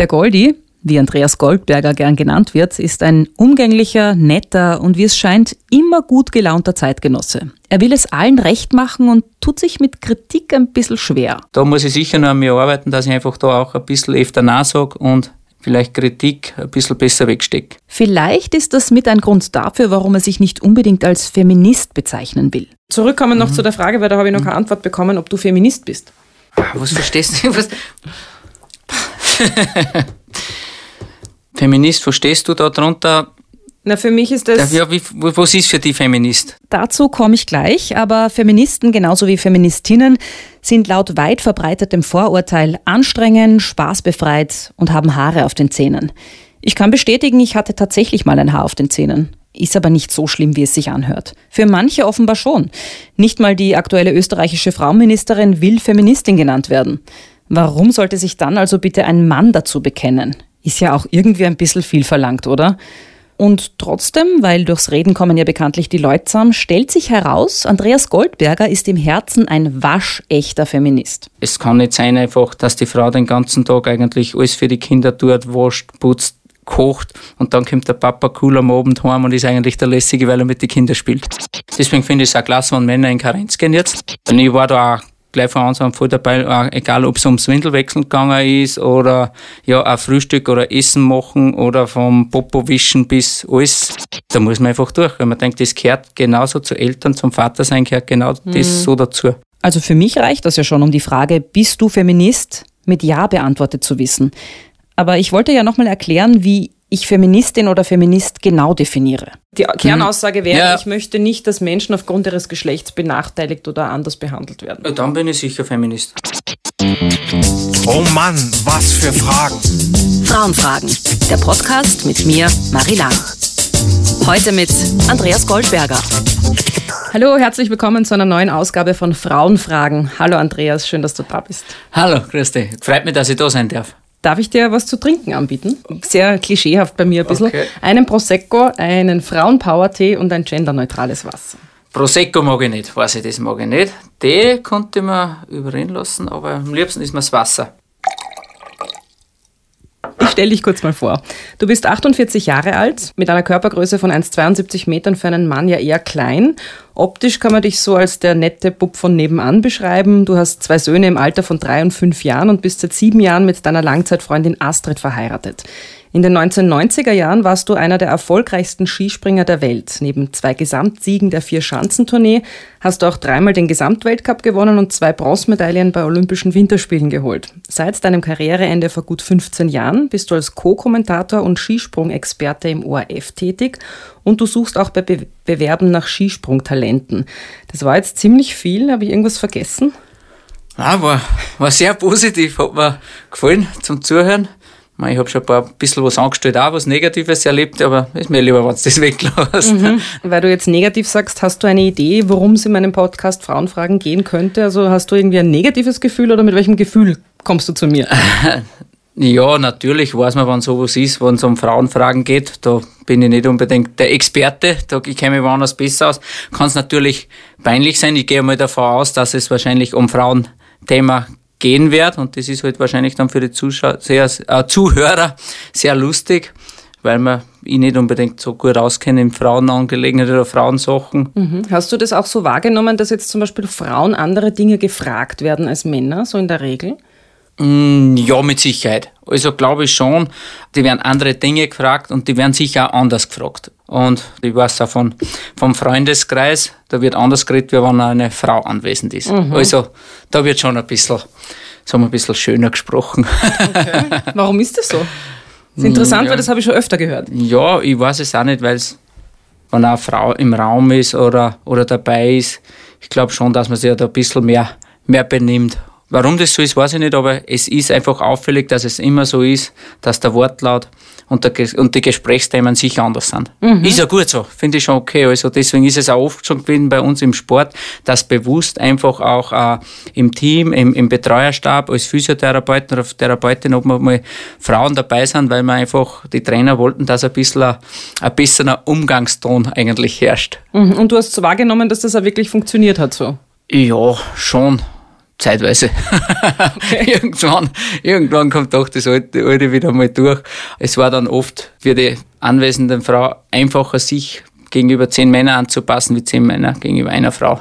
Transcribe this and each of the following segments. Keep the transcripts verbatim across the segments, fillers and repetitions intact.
Der Goldi, wie Andreas Goldberger gern genannt wird, ist ein umgänglicher, netter und wie es scheint immer gut gelaunter Zeitgenosse. Er will es allen recht machen und tut sich mit Kritik ein bisschen schwer. Da muss ich sicher noch an mir arbeiten, dass ich einfach da auch ein bisschen öfter Nein sage und vielleicht Kritik ein bisschen besser wegstecke. Vielleicht ist das mit ein Grund dafür, warum er sich nicht unbedingt als Feminist bezeichnen will. Zurückkommen noch mhm. zu der Frage, weil da habe ich noch keine Antwort bekommen, ob du Feminist bist. Was verstehst du? Was? Feminist, verstehst du da drunter? Na, für mich ist das... Ja, wie, was ist für die Feminist? Dazu komme ich gleich, aber Feministen genauso wie Feministinnen sind laut weit verbreitetem Vorurteil anstrengend, spaßbefreit und haben Haare auf den Zähnen. Ich kann bestätigen, ich hatte tatsächlich mal ein Haar auf den Zähnen. Ist aber nicht so schlimm, wie es sich anhört. Für manche offenbar schon. Nicht mal die aktuelle österreichische Frauenministerin will Feministin genannt werden. Warum sollte sich dann also bitte ein Mann dazu bekennen? Ist ja auch irgendwie ein bisschen viel verlangt, oder? Und trotzdem, weil durchs Reden kommen ja bekanntlich die Leute zusammen, stellt sich heraus, Andreas Goldberger ist im Herzen ein waschechter Feminist. Es kann nicht sein einfach, dass die Frau den ganzen Tag eigentlich alles für die Kinder tut, wascht, putzt, kocht und dann kommt der Papa cool am Abend heim und ist eigentlich der Lässige, weil er mit den Kindern spielt. Deswegen finde ich es auch klasse, wenn Männer in Karenz gehen jetzt. Und ich war da auch gleich von Anfang an voll dabei, egal ob es ums Windelwechseln gegangen ist oder ja, ein Frühstück oder Essen machen oder vom Popo wischen bis alles. Da muss man einfach durch, weil man denkt, das gehört genauso zu Eltern, zum Vatersein gehört genau mhm. das so dazu. Also für mich reicht das ja schon, um die Frage, bist du Feminist, mit Ja beantwortet zu wissen. Aber ich wollte ja nochmal erklären, wie ich Feministin oder Feminist genau definiere. Die Kernaussage wäre, ja. ich möchte nicht, dass Menschen aufgrund ihres Geschlechts benachteiligt oder anders behandelt werden. Ja, dann bin ich sicher Feminist. Oh Mann, was für Fragen. Frauenfragen, der Podcast mit mir, Marie Lach. Heute mit Andreas Goldberger. Hallo, herzlich willkommen zu einer neuen Ausgabe von Frauenfragen. Hallo Andreas, schön, dass du da bist. Hallo, grüß dich. Freut mich, dass ich da sein darf. Darf ich dir was zu trinken anbieten? Sehr klischeehaft bei mir ein bisschen. Okay. Einen Prosecco, einen Frauenpower-Tee und ein genderneutrales Wasser. Prosecco mag ich nicht, weiß ich, das mag ich nicht. Tee konnte ich mir überreden lassen, aber am liebsten ist mir das Wasser. Ich stelle dich kurz mal vor. Du bist achtundvierzig Jahre alt, mit einer Körpergröße von eins Komma zweiundsiebzig Metern, für einen Mann ja eher klein. Optisch kann man dich so als der nette Bub von nebenan beschreiben. Du hast zwei Söhne im Alter von drei und fünf Jahren und bist seit sieben Jahren mit deiner Langzeitfreundin Astrid verheiratet. In den neunzehnhundertneunziger Jahren warst du einer der erfolgreichsten Skispringer der Welt. Neben zwei Gesamtsiegen der Vier-Schanzentournee hast du auch dreimal den Gesamtweltcup gewonnen und zwei Bronzemedaillen bei Olympischen Winterspielen geholt. Seit deinem Karriereende vor gut fünfzehn Jahren bist du als Co-Kommentator und Skisprung-Experte im O R F tätig und du suchst auch bei Be- Bewerben nach Skisprungtalenten. Das war jetzt ziemlich viel. Habe ich irgendwas vergessen? Nein, war, war sehr positiv. Hat mir gefallen zum Zuhören. Ich habe schon ein, paar, ein bisschen was angestellt, auch was Negatives erlebt, aber ist mir lieber, wenn du das weglässt. Mhm. Weil du jetzt negativ sagst, hast du eine Idee, worum es in meinem Podcast Frauenfragen gehen könnte? Also hast du irgendwie ein negatives Gefühl oder mit welchem Gefühl kommst du zu mir? Ja, natürlich weiß man, wenn sowas ist, wenn es um Frauenfragen geht. Da bin ich nicht unbedingt der Experte, da käme ich woanders besser aus. Kann es natürlich peinlich sein. Ich gehe mal davon aus, dass es wahrscheinlich um Frauenthema geht. gehen wird und das ist halt wahrscheinlich dann für die Zuschauer, sehr, äh, Zuhörer sehr lustig, weil man ich nicht unbedingt so gut auskenne in Frauenangelegenheiten oder Frauensachen. Mhm. Hast du das auch so wahrgenommen, dass jetzt zum Beispiel Frauen andere Dinge gefragt werden als Männer, so in der Regel? Mm, ja, mit Sicherheit. Also glaube ich schon, die werden andere Dinge gefragt und die werden sicher auch anders gefragt. Und ich weiß auch von, vom Freundeskreis, da wird anders geredet, wie wenn eine Frau anwesend ist. Mhm. Also da wird schon ein bisschen, sagen wir, ein bisschen schöner gesprochen. Okay. Warum ist das so? Das ist interessant, ja. Weil das habe ich schon öfter gehört. Ja, ich weiß es auch nicht, weil es, wenn eine Frau im Raum ist oder, oder dabei ist, ich glaube schon, dass man sich ja da ein bisschen mehr, mehr benimmt. Warum das so ist, weiß ich nicht, aber es ist einfach auffällig, dass es immer so ist, dass der Wortlaut und, der Ge- und die Gesprächsthemen sicher anders sind. Mhm. Ist ja gut so, finde ich schon okay. Also deswegen ist es auch oft schon gewesen bei uns im Sport, dass bewusst einfach auch äh, im Team, im, im Betreuerstab, als Physiotherapeuten oder Therapeutin, ob man mal Frauen dabei sind, weil man einfach, die Trainer wollten, dass ein bisschen ein, ein besserer Umgangston eigentlich herrscht. Mhm. Und du hast so wahrgenommen, dass das auch wirklich funktioniert hat so? Ja, schon. zeitweise. Okay. irgendwann, irgendwann kommt doch das alte, alte wieder mal durch. Es war dann oft für die anwesenden Frau einfacher, sich gegenüber zehn Männern anzupassen, wie zehn Männer gegenüber einer Frau.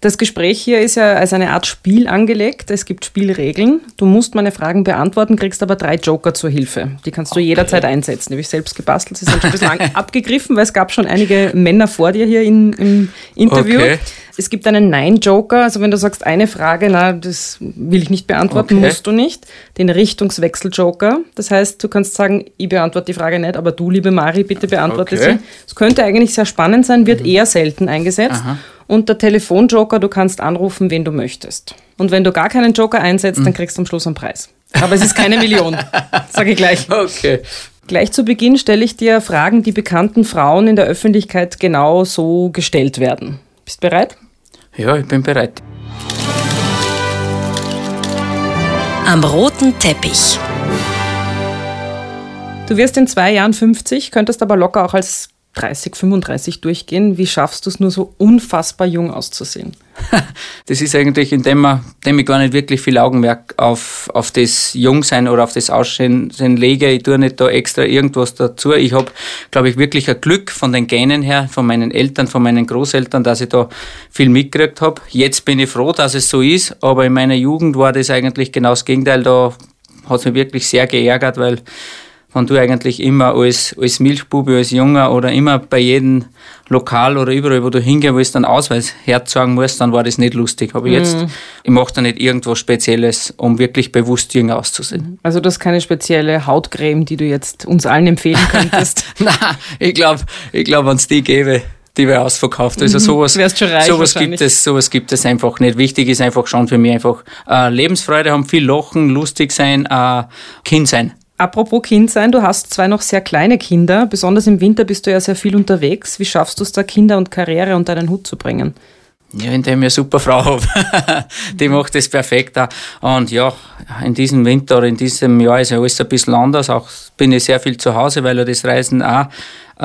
Das Gespräch hier ist ja als eine Art Spiel angelegt. Es gibt Spielregeln. Du musst meine Fragen beantworten, kriegst aber drei Joker zur Hilfe. Die kannst du okay. jederzeit einsetzen. Die habe ich selbst gebastelt. Sie sind schon ein bisschen abgegriffen, weil es gab schon einige Männer vor dir hier in, im Interview. Okay. Es gibt einen Nein-Joker. Also wenn du sagst, eine Frage, na, das will ich nicht beantworten, okay. musst du nicht. Den Richtungswechsel-Joker. Das heißt, du kannst sagen, ich beantworte die Frage nicht, aber du, liebe Mari, bitte beantworte okay. sie. Das könnte eigentlich sehr spannend sein, wird mhm. eher selten eingesetzt. Aha. Und der Telefonjoker, du kannst anrufen, wen du möchtest. Und wenn du gar keinen Joker einsetzt, dann kriegst du am Schluss einen Preis. Aber es ist keine Million, sage ich gleich. Okay. Gleich zu Beginn stelle ich dir Fragen, die bekannten Frauen in der Öffentlichkeit genau so gestellt werden. Bist du bereit? Ja, ich bin bereit. Am roten Teppich. Du wirst in zwei Jahren fünfzig, könntest aber locker auch als dreißig, fünfunddreißig durchgehen. Wie schaffst du es nur so unfassbar jung auszusehen? Das ist eigentlich, indem, man, indem ich gar nicht wirklich viel Augenmerk auf, auf das Jungsein oder auf das Aussehen lege. Ich tue nicht da extra irgendwas dazu. Ich habe, glaube ich, wirklich ein Glück von den Genen her, von meinen Eltern, von meinen Großeltern, dass ich da viel mitgekriegt habe. Jetzt bin ich froh, dass es so ist, aber in meiner Jugend war das eigentlich genau das Gegenteil. Da hat es mich wirklich sehr geärgert, weil wenn du eigentlich immer als, als Milchbube, als Junger oder immer bei jedem Lokal oder überall, wo du hingehen willst, einen Ausweis herzeigen musst, dann war das nicht lustig. Aber mhm. jetzt, ich mache da nicht irgendwas Spezielles, um wirklich bewusst jünger auszusehen. Also das ist keine spezielle Hautcreme, die du jetzt uns allen empfehlen könntest? Nein, ich glaube, ich glaub, wenn es die gäbe, die wäre ausverkauft. Also sowas, sowas, gibt es, sowas gibt es einfach nicht. Wichtig ist einfach schon für mich einfach äh, Lebensfreude haben, viel lachen, lustig sein, äh, Kind sein. Apropos Kind sein, du hast zwei noch sehr kleine Kinder. Besonders im Winter bist du ja sehr viel unterwegs. Wie schaffst du es da, Kinder und Karriere unter einen Hut zu bringen? Ja, indem ich eine super Frau habe. Die macht das perfekt auch. Und ja, in diesem Winter oder in diesem Jahr ist ja alles ein bisschen anders. Auch bin ich sehr viel zu Hause, weil ja das Reisen auch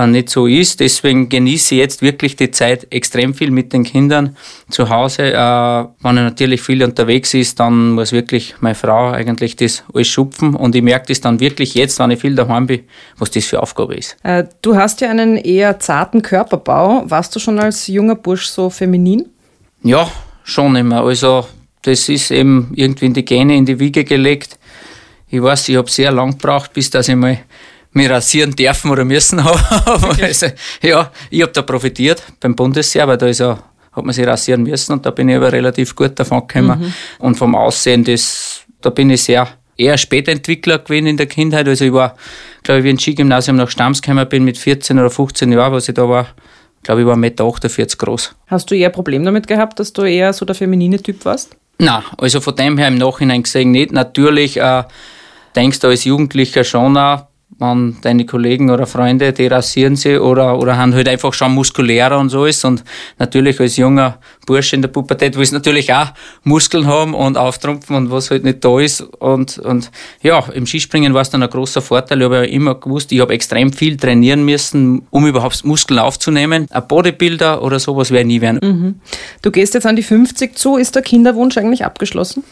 nicht so ist. Deswegen genieße ich jetzt wirklich die Zeit extrem viel mit den Kindern zu Hause. Äh, wenn er natürlich viel unterwegs ist, dann muss wirklich meine Frau eigentlich das alles schupfen. Und ich merke das dann wirklich jetzt, wenn ich viel daheim bin, was das für Aufgabe ist. Äh, du hast ja einen eher zarten Körperbau. Warst du schon als junger Bursch so feminin? Ja, schon immer. Also das ist eben irgendwie in die Gene, in die Wiege gelegt. Ich weiß, ich habe sehr lang gebraucht, bis dass ich mal mich rasieren dürfen oder müssen haben. Okay. Also, ja, ich habe da profitiert beim Bundesheer, weil da ist ja, hat man sich rasieren müssen und da bin ich aber relativ gut davon gekommen. Mhm. Und vom Aussehen, das, da bin ich sehr eher Spätentwickler gewesen in der Kindheit. Also ich war, glaube ich, wie ein Skigymnasium nach Stamms gekommen bin mit vierzehn oder fünfzehn Jahren, was ich da war, glaube ich, war eins Komma achtundvierzig Meter groß. Hast du eher ein Problem damit gehabt, dass du eher so der feminine Typ warst? Nein, also von dem her im Nachhinein gesehen nicht. Natürlich äh, denkst du als Jugendlicher schon auch, wenn deine Kollegen oder Freunde, die rasieren sie oder, oder haben halt einfach schon muskulärer und so ist. Und natürlich als junger Bursche in der Pubertät willst du natürlich auch Muskeln haben und auftrumpfen und was halt nicht da ist. Und, und ja, im Skispringen war es dann ein großer Vorteil. Ich habe ja immer gewusst, ich habe extrem viel trainieren müssen, um überhaupt Muskeln aufzunehmen. Ein Bodybuilder oder sowas wäre ich nie werden. Mhm. Du gehst jetzt an die fünfzig zu. Ist der Kinderwunsch eigentlich abgeschlossen?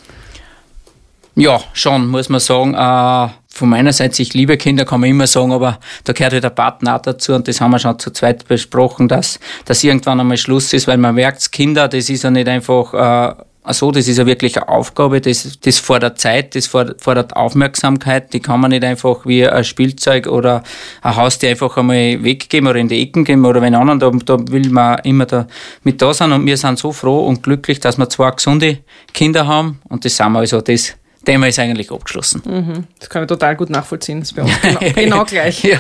Ja, schon, muss man sagen. Äh, von meiner Seite, ich liebe Kinder, kann man immer sagen, aber da gehört halt der Partner auch dazu und das haben wir schon zu zweit besprochen, dass, dass irgendwann einmal Schluss ist, weil man merkt, Kinder, das ist ja nicht einfach äh, so, das ist ja wirklich eine Aufgabe, das, das fordert Zeit, das fordert Aufmerksamkeit, die kann man nicht einfach wie ein Spielzeug oder ein Haustier einfach einmal weggeben oder in die Ecken geben oder wenn anderen, da, da will man immer da mit da sein und wir sind so froh und glücklich, dass wir zwei gesunde Kinder haben und das sind wir also das. Thema ist eigentlich abgeschlossen. Mhm. Das kann ich total gut nachvollziehen. Das ist bei uns genau, genau gleich. Ja.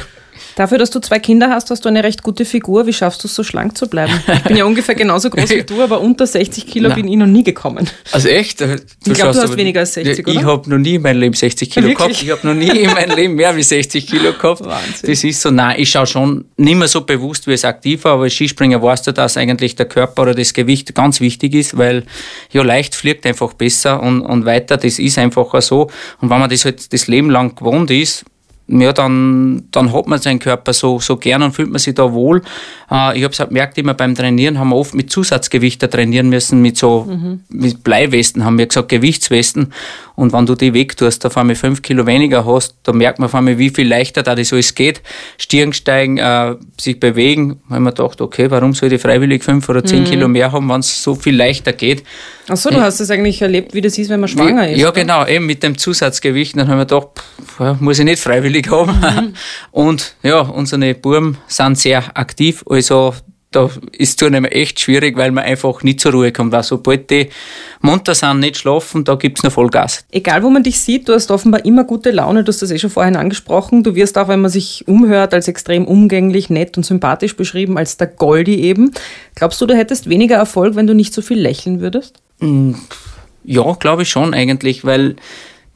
Dafür, dass du zwei Kinder hast, hast du eine recht gute Figur. Wie schaffst du es, so schlank zu bleiben? Ich bin ja ungefähr genauso groß wie du, aber unter sechzig Kilo Nein. bin ich noch nie gekommen. Also echt? Du ich glaube, du hast weniger als sechzig, ja, oder? Ich habe noch nie in meinem Leben sechzig Kilo Wirklich? Gehabt. Ich habe noch nie in meinem Leben mehr wie sechzig Kilo gehabt. Wahnsinn. Das ist so, nein, ich schaue schon nicht mehr so bewusst, wie es aktiv war, aber als Skispringer weißt du, dass eigentlich der Körper oder das Gewicht ganz wichtig ist, weil ja leicht fliegt einfach besser und, und weiter. Das ist einfach so. Und wenn man das halt das Leben lang gewohnt ist, ja, dann, dann hat man seinen Körper so, so gern und fühlt man sich da wohl. Äh, ich habe es halt gemerkt, immer beim Trainieren haben wir oft mit Zusatzgewichten trainieren müssen, mit so mhm. mit Bleiwesten, haben wir gesagt, Gewichtswesten. Und wenn du die wegtust, da auf einmal fünf Kilo weniger hast, da merkt man auf einmal, wie viel leichter da das alles geht. Stirn steigen, äh, sich bewegen. Da haben wir gedacht, okay, warum soll ich freiwillig fünf oder zehn mhm. Kilo mehr haben, wenn es so viel leichter geht? Ach so, du äh, hast das eigentlich erlebt, wie das ist, wenn man schwanger wie, ist. Ja, oder? Genau, eben mit dem Zusatzgewicht. Dann haben wir gedacht, pff, muss ich nicht freiwillig haben. Mhm. Und ja, unsere Buben sind sehr aktiv, also da ist es zunehmend echt schwierig, weil man einfach nicht zur Ruhe kommt. Weil sobald die munter sind, nicht schlafen, da gibt es noch Vollgas. Egal, wo man dich sieht, du hast offenbar immer gute Laune, du hast das eh schon vorhin angesprochen. Du wirst auch, wenn man sich umhört, als extrem umgänglich, nett und sympathisch beschrieben, als der Goldi eben. Glaubst du, du hättest weniger Erfolg, wenn du nicht so viel lächeln würdest? Ja, glaube ich schon eigentlich, weil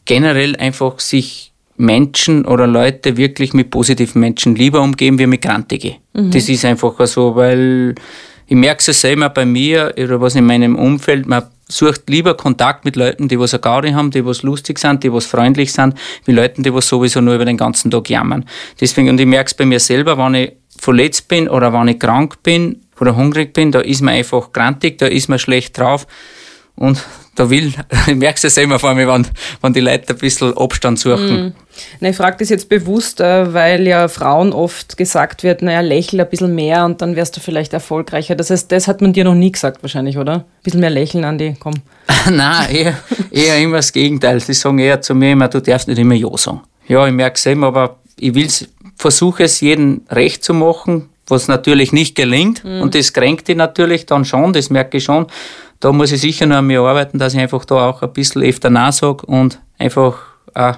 generell einfach sich Menschen oder Leute wirklich mit positiven Menschen lieber umgeben wie mit Grantige. Mhm. Das ist einfach so, weil ich merke es ja selber bei mir oder was in meinem Umfeld, man sucht lieber Kontakt mit Leuten, die was eine Gaudi haben, die was lustig sind, die was freundlich sind, wie Leuten, die was sowieso nur über den ganzen Tag jammern. Deswegen, und ich merke es bei mir selber, wenn ich verletzt bin oder wenn ich krank bin oder hungrig bin, da ist man einfach grantig, da ist man schlecht drauf. Und da will, ich merke es ja selber vor mir, wenn, wenn die Leute ein bisschen Abstand suchen. Mm. Na, ich frage das jetzt bewusst, weil ja Frauen oft gesagt wird, naja, lächle ein bisschen mehr und dann wärst du vielleicht erfolgreicher. Das heißt, das hat man dir noch nie gesagt wahrscheinlich, oder? Ein bisschen mehr lächeln, Andi, komm. Nein, eher, eher immer das Gegenteil. Die sagen eher zu mir immer, du darfst nicht immer Ja sagen. Ja, ich merke es immer, aber ich will's, versuche es jedem recht zu machen, was natürlich nicht gelingt. Mm. Und das kränkt dich natürlich dann schon, das merke ich schon. Da muss ich sicher noch an mir arbeiten, dass ich einfach da auch ein bisschen öfter Nein sage und einfach äh,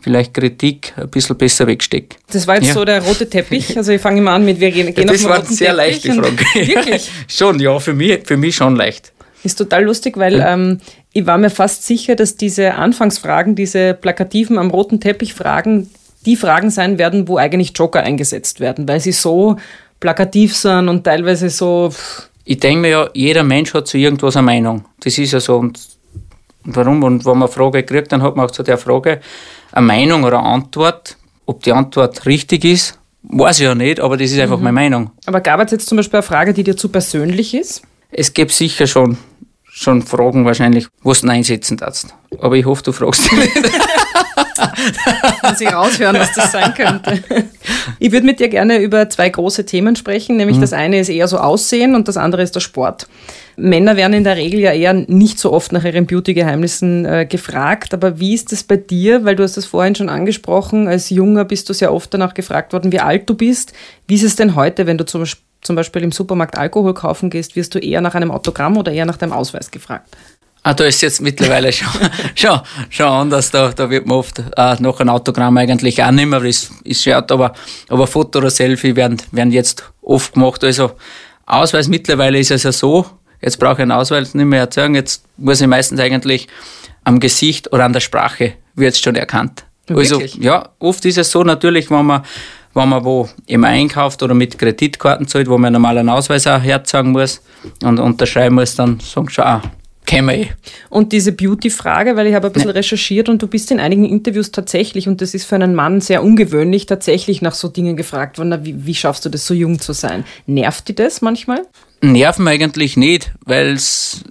vielleicht Kritik ein bisschen besser wegstecke. Das war jetzt ja so der rote Teppich. Also ich fange immer an mit, wir gehen, gehen ja, auf den roten Teppich. Das war sehr leicht, die Frage. Wirklich? Schon, ja, für mich, für mich schon leicht. Ist total lustig, weil ähm, ich war mir fast sicher, dass diese Anfangsfragen, diese plakativen am roten Teppich Fragen, die Fragen sein werden, wo eigentlich Joker eingesetzt werden, weil sie so plakativ sind und teilweise so... Pff, ich denke mir ja, jeder Mensch hat zu irgendwas eine Meinung. Das ist ja so. Und warum? Und wenn man eine Frage kriegt, dann hat man auch zu der Frage eine Meinung oder eine Antwort. Ob die Antwort richtig ist, weiß ich ja nicht, aber das ist einfach mhm. meine Meinung. Aber gab es jetzt zum Beispiel eine Frage, die dir zu persönlich ist? Es gibt sicher schon, schon Fragen wahrscheinlich, wo du Nein setzen darfst. Aber ich hoffe, du fragst dich nicht. Kann sich raushören, was das sein könnte. Ich würde mit dir gerne über zwei große Themen sprechen, nämlich mhm. das eine ist eher so Aussehen und das andere ist der Sport. Männer werden in der Regel ja eher nicht so oft nach ihren Beauty-Geheimnissen äh, gefragt, aber wie ist das bei dir? Weil du hast das vorhin schon angesprochen, als Junger bist du sehr oft danach gefragt worden, wie alt du bist. Wie ist es denn heute, wenn du zum, zum Beispiel im Supermarkt Alkohol kaufen gehst, wirst du eher nach einem Autogramm oder eher nach deinem Ausweis gefragt? Ah, da ist jetzt mittlerweile schon, schon, schon anders, da, da wird man oft äh, noch ein Autogramm eigentlich auch nicht mehr, das ist schade, aber, aber Foto oder Selfie werden, werden jetzt oft gemacht, also Ausweis mittlerweile ist es ja so, jetzt brauche ich einen Ausweis nicht mehr erzeugen, jetzt muss ich meistens eigentlich am Gesicht oder an der Sprache, wird es schon erkannt. Also, wirklich? Ja, oft ist es so natürlich, wenn man, wenn man wo immer einkauft oder mit Kreditkarten zahlt, wo man normal einen Ausweis auch herzeigen muss und unterschreiben muss, dann sagen sie schon auch, und diese Beauty-Frage, weil ich habe ein bisschen recherchiert und du bist in einigen Interviews tatsächlich, und das ist für einen Mann sehr ungewöhnlich, tatsächlich nach so Dingen gefragt worden, wie, wie schaffst du das, so jung zu sein? Nervt dir das manchmal? Nerven eigentlich nicht, weil es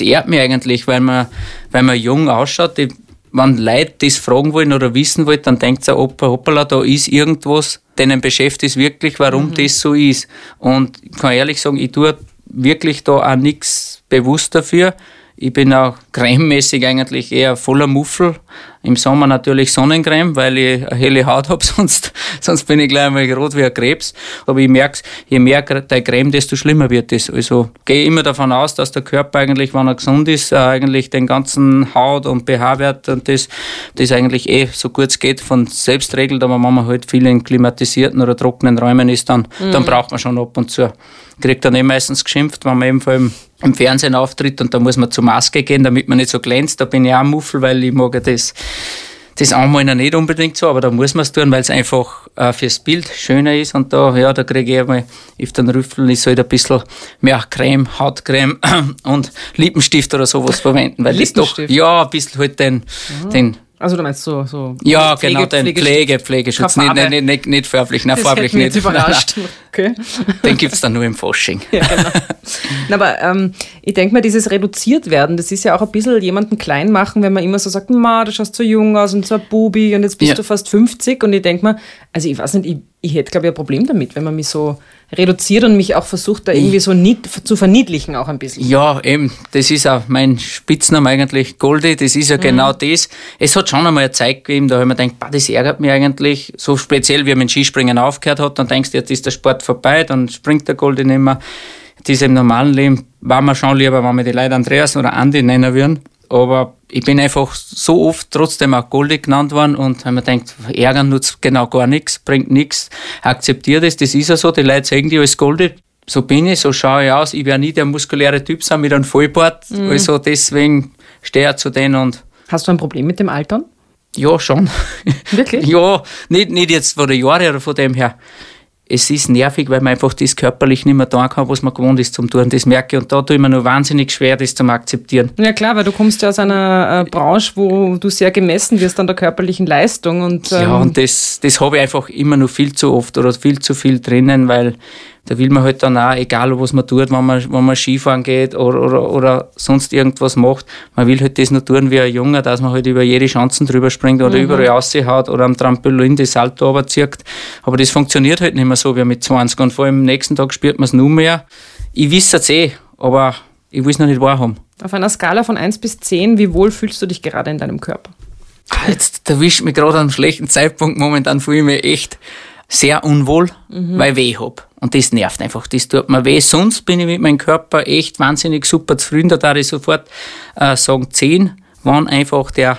ehrt mich eigentlich, weil man, weil man jung ausschaut. Ich, wenn Leute das fragen wollen oder wissen wollen, dann denkt sie, Opa, hoppala, da ist irgendwas, denen beschäftigt es wirklich, warum mhm. das so ist. Und ich kann ehrlich sagen, ich tue wirklich da auch nichts bewusst dafür. Ich bin auch crememäßig eigentlich eher voller Muffel. Im Sommer natürlich Sonnencreme, weil ich eine helle Haut habe, sonst, sonst bin ich gleich einmal rot wie ein Krebs. Aber ich merke es, je mehr deine Creme, desto schlimmer wird es. Also gehe immer davon aus, dass der Körper eigentlich, wenn er gesund ist, eigentlich den ganzen Haut- und pH-Wert und das, das eigentlich eh so gut es geht von selbst regelt. Aber wenn man halt viel in klimatisierten oder trockenen Räumen ist, dann, mhm. dann braucht man schon ab und zu. Kriegt dann eh meistens geschimpft, wenn man eben vor allem im Fernsehen auftritt und da muss man zur Maske gehen, damit man nicht so glänzt. Da bin ich auch ein Muffel, weil ich mag ja das, das Anmalen ja nicht unbedingt so, aber da muss man es tun, weil es einfach äh, fürs Bild schöner ist und da, ja, da kriege ich einmal auf den Rüffeln, ich soll halt ein bisschen mehr Creme, Hautcreme und Lippenstift oder sowas verwenden, weil das doch, ja, ein bisschen halt den, mhm. den Also du meinst so... so ja, Pflege, genau, den Pflege, Pflegeschutz. Nicht, nicht, nicht, nicht farblich, nein, das farblich nicht. Das überrascht. Nein, nein. Okay. Den gibt es dann nur im Fasching. Ja, genau. Na, aber ähm, ich denke mal, dieses reduziert werden, das ist ja auch ein bisschen jemanden klein machen, wenn man immer so sagt, ma, du schaust so jung aus und so ein Bubi und jetzt bist ja. du fast fünfzig. Und ich denke mal, also ich weiß nicht, ich, ich hätte, glaube ich, ein Problem damit, wenn man mich so reduziert und mich auch versucht, da irgendwie so nicht, zu verniedlichen auch ein bisschen. Ja, eben, das ist auch mein Spitzname eigentlich, Goldi, das ist ja mhm. genau das. Es hat schon einmal eine Zeit gegeben, da habe ich mir gedacht, bah, das ärgert mich eigentlich, so speziell wie man Skispringen aufgehört hat, dann denkst du, jetzt ist der Sport vorbei, dann springt der Goldi nicht mehr. Das im normalen Leben war mir schon lieber, wenn wir die Leute Andreas oder Andi nennen würden, aber ich bin einfach so oft trotzdem auch Goldi genannt worden und habe mir gedacht, ärgern nutzt genau gar nichts, bringt nichts, akzeptiere das, das ist ja so, die Leute sagen, die als Goldi, so bin ich, so schaue ich aus, ich werde nie der muskuläre Typ sein mit einem Vollbart, mhm. also deswegen stehe ich zu denen. Und hast du ein Problem mit dem Altern? Ja, schon. Wirklich? Ja, nicht, nicht jetzt von den Jahren oder von dem her. Es ist nervig, weil man einfach das körperlich nicht mehr tun kann, was man gewohnt ist zum Tun. Das merke ich und da tue ich mir nur wahnsinnig schwer, das zum Akzeptieren. Ja klar, weil du kommst ja aus einer äh, Branche, wo du sehr gemessen wirst an der körperlichen Leistung. Und, ähm ja, und das, das habe ich einfach immer noch viel zu oft oder viel zu viel drinnen, weil da will man halt dann auch, egal was man tut, wenn man, wenn man Skifahren geht oder, oder, oder sonst irgendwas macht, man will halt das nur tun wie ein Junger, dass man halt über jede Schanzen drüber springt oder mhm. überall raushaut oder am Trampolin die Salto runterzieht. Aber das funktioniert halt nicht mehr so wie mit zwanzig und vor allem am nächsten Tag spürt man es nur mehr. Ich wisse es eh, aber ich will es noch nicht wahrhaben. Auf einer Skala von eins bis zehn, wie wohl fühlst du dich gerade in deinem Körper? Jetzt erwischt mich gerade an einem schlechten Zeitpunkt. Momentan fühle ich mich echt sehr unwohl, mhm. weil ich weh habe. Und das nervt einfach, das tut mir weh. Sonst bin ich mit meinem Körper echt wahnsinnig super zufrieden. Da darf ich sofort äh, sagen zehn, wann einfach der,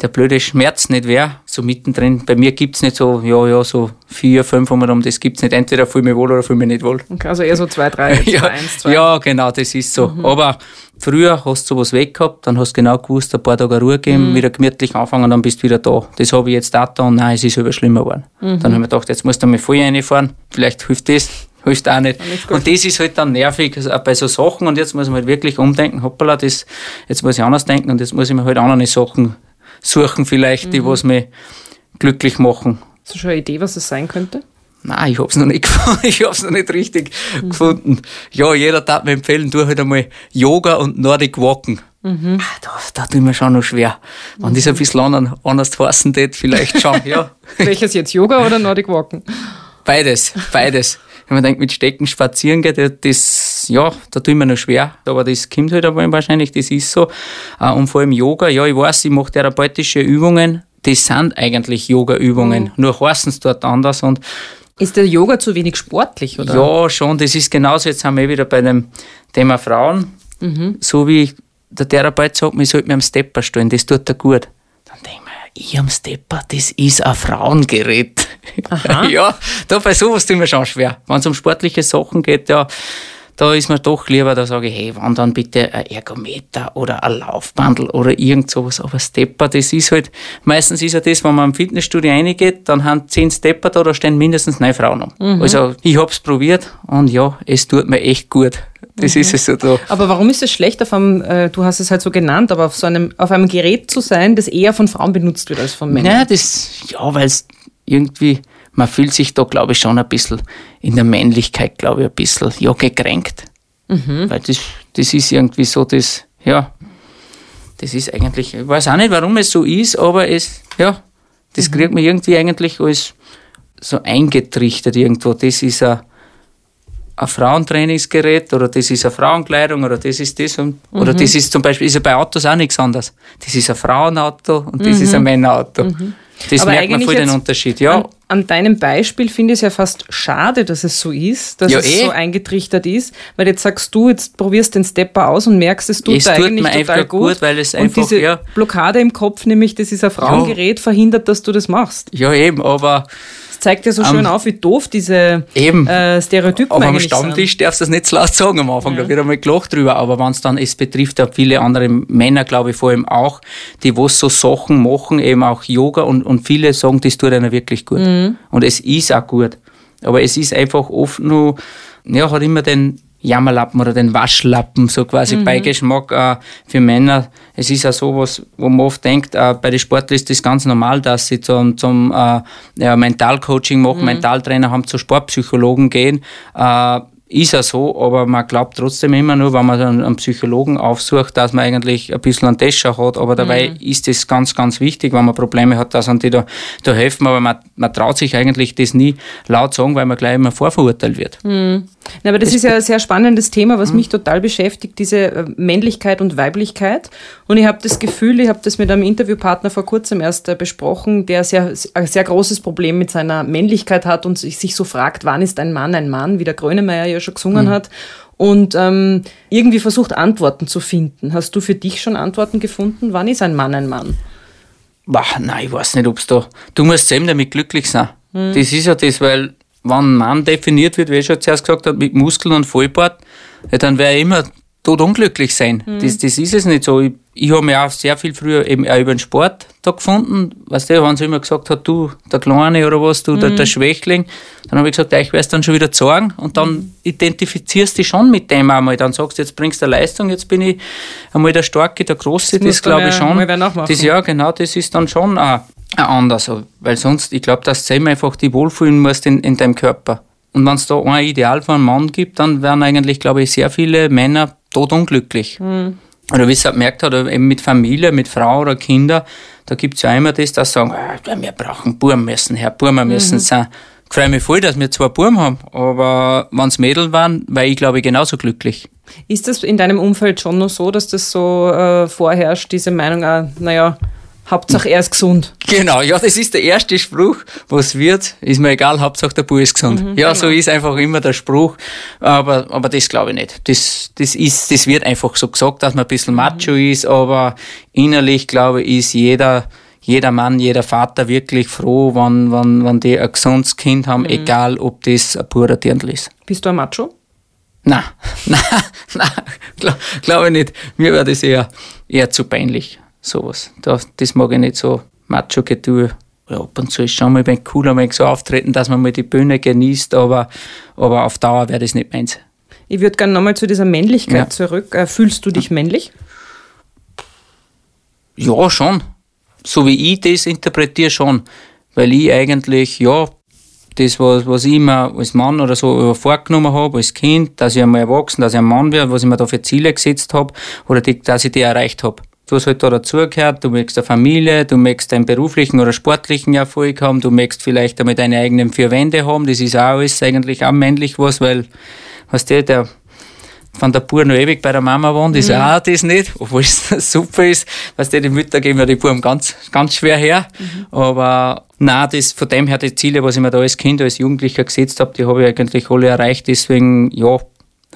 der blöde Schmerz nicht wäre. So mittendrin, bei mir gibt es nicht so, ja, ja, so vier, fünf um und das gibt es nicht. Entweder fühle ich mich wohl oder fühle ich mich nicht wohl. Okay, also eher so zwei, drei, ja, eins, zwei. Ja, genau, das ist so. Mhm. Aber früher hast du sowas weg gehabt, dann hast du genau gewusst, ein paar Tage Ruhe geben, mhm. wieder gemütlich anfangen und dann bist du wieder da. Das habe ich jetzt auch da und nein, es ist über schlimmer geworden. Mhm. Dann habe ich mir gedacht, jetzt musst du mal voll reinfahren, vielleicht hilft das, hilft auch nicht. nicht und das ist halt dann nervig bei so Sachen und jetzt muss man halt wirklich umdenken, hoppala, das, jetzt muss ich anders denken und jetzt muss ich mir halt andere Sachen suchen vielleicht, mhm. die was mich glücklich machen. Hast du schon eine Idee, was es sein könnte? Nein, ich hab's noch nicht gefunden. Ich hab's noch nicht richtig mhm. gefunden. Ja, jeder darf mir empfehlen, tu halt einmal Yoga und Nordic Walken. Mhm. Ah, da, da tut mir schon noch schwer. Mhm. Wenn das ein bisschen anders heißen tät, vielleicht schon, ja. Welches jetzt, Yoga oder Nordic Walken? Beides, beides. Wenn man denkt, mit Stecken spazieren geht, das, ja, da tut mir noch schwer. Aber das kommt halt einmal wahrscheinlich, das ist so. Und vor allem Yoga, ja, ich weiß, ich mache therapeutische Übungen. Das sind eigentlich Yoga-Übungen. Mhm. Nur heißen sie dort anders und ist der Yoga zu wenig sportlich, oder? Ja, schon, das ist genauso. Jetzt sind wir wieder bei dem Thema Frauen. Mhm. So wie der Therapeut sagt, man sollte mir am Stepper stellen, das tut er gut. Dann denke ich mir, ich am Stepper, das ist ein Frauengerät. Aha. Ja, da bei sowas tut mir schon schwer. Wenn es um sportliche Sachen geht, ja, da ist mir doch lieber, da sage ich, hey, wann dann bitte ein Ergometer oder ein Laufbandel oder irgend sowas. Aber Stepper, das ist halt, meistens ist ja das, wenn man im Fitnessstudio reingeht, dann haben zehn Stepper da, da stehen mindestens neun Frauen um. Mhm. Also ich habe es probiert und ja, es tut mir echt gut. Das mhm. ist es so da. Aber warum ist es schlecht, auf einem, äh, du hast es halt so genannt, aber auf so einem, auf einem Gerät zu sein, das eher von Frauen benutzt wird als von Männern? Naja, das, ja, weil es irgendwie... Man fühlt sich da, glaube ich, schon ein bisschen in der Männlichkeit, glaube ich, ein bisschen, ja, gekränkt. Mhm. Weil das, das ist irgendwie so, das, ja, das ist eigentlich, ich weiß auch nicht, warum es so ist, aber es, ja, das mhm. kriegt man irgendwie eigentlich als so eingetrichtert irgendwo. Das ist ein, ein Frauentrainingsgerät oder das ist eine Frauenkleidung oder das ist das. Und, mhm. Oder das ist zum Beispiel, ist ja bei Autos auch nichts anderes. Das ist ein Frauenauto und das mhm. ist ein Männerauto. Mhm. Das aber merkt man voll den Unterschied, ja. An, an deinem Beispiel finde ich es ja fast schade, dass es so ist, dass ja, es eh. so eingetrichtert ist, weil jetzt sagst du, jetzt probierst den Stepper aus und merkst, es tut es da tut eigentlich total gut, gut weil es und einfach, diese ja. Blockade im Kopf, nämlich das ist ein Frauengerät, ja. verhindert, dass du das machst. Ja, eben, aber... Es zeigt ja so schön ähm, auf, wie doof diese eben, äh, Stereotypen aber eigentlich sind. Auf am Stammtisch sind. Darfst du das nicht zu laut sagen am Anfang, ja. da wird einmal gelacht drüber, aber wenn es dann, es betrifft ja viele andere Männer, glaube ich, vor allem auch, die was so Sachen machen, eben auch Yoga und Und viele sagen, das tut einer wirklich gut. Mhm. Und es ist auch gut. Aber es ist einfach oft nur, ja, hat immer den Jammerlappen oder den Waschlappen, so quasi mhm. Beigeschmack äh, für Männer. Es ist ja sowas, wo man oft denkt, äh, bei den Sportlern ist es ganz normal, dass sie zum, zum äh, ja, Mentalcoaching machen, mhm. Mentaltrainer haben, zu Sportpsychologen gehen. Äh, ist ja so, aber man glaubt trotzdem immer nur, wenn man einen Psychologen aufsucht, dass man eigentlich ein bisschen einen Tescher hat, aber dabei mhm. ist das ganz, ganz wichtig, wenn man Probleme hat, dass man die da, da helfen, aber man, man traut sich eigentlich das nie laut sagen, weil man gleich immer vorverurteilt wird. Mhm. Na, aber das, das ist ja ein sehr spannendes Thema, was mhm. mich total beschäftigt, diese Männlichkeit und Weiblichkeit. Und ich habe das Gefühl, ich habe das mit einem Interviewpartner vor kurzem erst besprochen, der sehr, ein sehr großes Problem mit seiner Männlichkeit hat und sich so fragt, wann ist ein Mann ein Mann, wie der Grönemeyer ja schon gesungen mhm. hat. Und ähm, irgendwie versucht, Antworten zu finden. Hast du für dich schon Antworten gefunden? Wann ist ein Mann ein Mann? Bah, nein, ich weiß nicht, ob es da... Du musst selbst damit glücklich sein. Mhm. Das ist ja das, weil... Wenn ein Mann definiert wird, wie ich schon zuerst gesagt habe, mit Muskeln und Vollbart, ja, dann wäre er immer todunglücklich sein. Mhm. Das, das ist es nicht so. Ich, ich habe mich auch sehr viel früher eben auch über den Sport da gefunden. Weißt du, wenn sie immer gesagt hat, du, der Kleine oder was, du, mhm. der, der Schwächling, dann habe ich gesagt, ich werde es dann schon wieder zeigen. Und dann mhm. identifizierst du dich schon mit dem einmal. Dann sagst du, jetzt bringst du eine Leistung, jetzt bin ich einmal der Starke, der Große. Das, das glaube ich schon. Das, ja, genau, das ist dann schon auch anders, weil sonst, ich glaube, dass du einfach die wohlfühlen musst in, in deinem Körper. Und wenn es da ein Ideal von einem Mann gibt, dann werden eigentlich, glaube ich, sehr viele Männer todunglücklich. Mhm. Oder wie es gemerkt hat, eben mit Familie, mit Frau oder Kinder, da gibt es ja immer das, dass sie sagen, wir brauchen Buben müssen her, Buben müssen mhm. sein. Ich freue mich voll, dass wir zwei Buben haben, aber wenn es Mädel waren, war ich, glaube ich, genauso glücklich. Ist das in deinem Umfeld schon noch so, dass das so äh, vorherrscht, diese Meinung auch, naja, Hauptsache er ist gesund. Genau, ja, das ist der erste Spruch, was wird, ist mir egal, Hauptsache der Bub ist gesund. Mhm, ja, genau. So ist einfach immer der Spruch, aber, aber das glaube ich nicht. Das, das, ist, das wird einfach so gesagt, dass man ein bisschen macho mhm. ist, aber innerlich, glaube ich, ist jeder, jeder Mann, jeder Vater wirklich froh, wenn, wenn, wenn die ein gesundes Kind haben, mhm. egal ob das ein purer Dirndl ist. Bist du ein Macho? Nein, nein, nein, glaube glaub ich nicht. Mir wäre das eher, eher zu peinlich. Sowas. Das, das mag ich nicht, so Macho-Getue. Ja, ab und zu ist schon mal ein cooler Mensch so auftreten, dass man mal die Bühne genießt, aber, aber auf Dauer wäre das nicht meins. Ich würde gerne nochmal zu dieser Männlichkeit ja. zurück. Fühlst du dich männlich? Ja, schon. So wie ich das interpretiere, schon. Weil ich eigentlich, ja, das, was, was ich mir als Mann oder so vorgenommen habe, als Kind, dass ich einmal erwachsen, dass ich ein Mann werde, was ich mir da für Ziele gesetzt habe oder die, dass ich die erreicht habe. Was halt da dazugehört, du möchtest eine Familie, du möchtest einen beruflichen oder sportlichen Erfolg haben, du möchtest vielleicht einmal deine eigenen vier Wände haben, das ist auch alles eigentlich auch männlich was, weil, weißt du, der, wenn der Bub noch ewig bei der Mama wohnt, ist mhm. auch das nicht, obwohl es super ist, weißt du, die Mütter geben ja die Buben ganz, ganz schwer her, mhm. aber nein, das, von dem her die Ziele, was ich mir da als Kind, als Jugendlicher gesetzt habe, die habe ich eigentlich alle erreicht, deswegen, ja,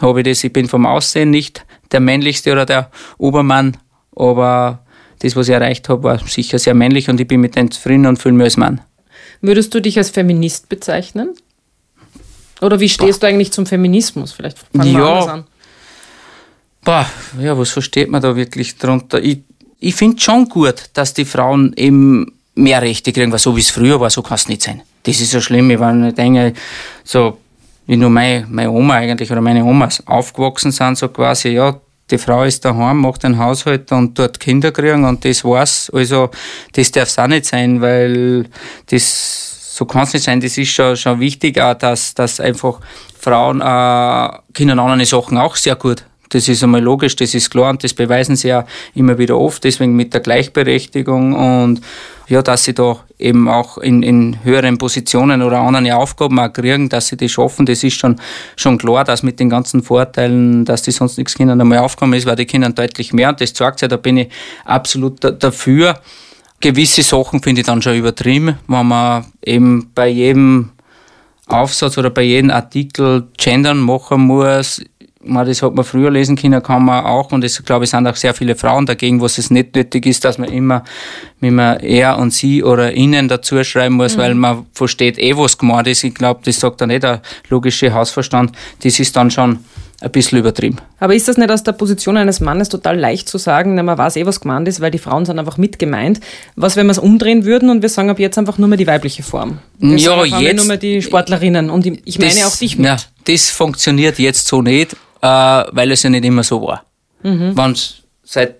habe ich das, ich bin vom Aussehen nicht der männlichste oder der Obermann, aber das, was ich erreicht habe, war sicher sehr männlich und ich bin mit denen zufrieden und fühle mich als Mann. Würdest du dich als Feminist bezeichnen? Oder wie stehst Boah. du eigentlich zum Feminismus? Vielleicht fangen ja. wir anders an. Boah. Ja, was versteht man da wirklich drunter? Ich, ich finde schon gut, dass die Frauen eben mehr Rechte kriegen, weil so wie es früher war, so kann es nicht sein. Das ist so schlimm, ich war nicht denke, so wie nur meine, meine Oma eigentlich oder meine Omas aufgewachsen sind, so quasi, ja, die Frau ist daheim, macht den Haushalt und dort Kinder kriegen und das war's. Also das darf es auch nicht sein, weil das so kann es nicht sein. Das ist schon, schon wichtig auch, dass, dass einfach Frauen äh, können andere Sachen auch sehr gut. Das ist einmal logisch, das ist klar und das beweisen sie ja immer wieder oft, deswegen mit der Gleichberechtigung und ja, dass sie da eben auch in, in höheren Positionen oder anderen Aufgaben auch kriegen, dass sie das schaffen, das ist schon, schon klar, dass mit den ganzen Vorteilen, dass die sonst nichts Kindern einmal aufgekommen ist, weil die Kindern deutlich mehr und das zeigt ja, da bin ich absolut da, dafür. Gewisse Sachen finde ich dann schon übertrieben, wenn man eben bei jedem Aufsatz oder bei jedem Artikel gendern machen muss. Das hat man früher lesen können, kann man auch. Und ich glaube, es sind auch sehr viele Frauen dagegen, wo es nicht nötig ist, dass man immer, immer er und sie oder ihnen dazu schreiben muss, mhm. weil man versteht eh, was gemeint ist. Ich glaube, das sagt dann nicht der logische Hausverstand. Das ist dann schon ein bisschen übertrieben. Aber ist das nicht aus der Position eines Mannes total leicht zu sagen, man weiß eh, was gemeint ist, weil die Frauen sind einfach mit gemeint? Was, wenn wir es umdrehen würden und wir sagen ab jetzt einfach nur mehr die weibliche Form? Wir ja, jetzt nur mehr die Sportlerinnen und ich meine auch dich mit. Ja, das funktioniert jetzt so nicht. äh, weil es ja nicht immer so war. Mhm. Wenn es seit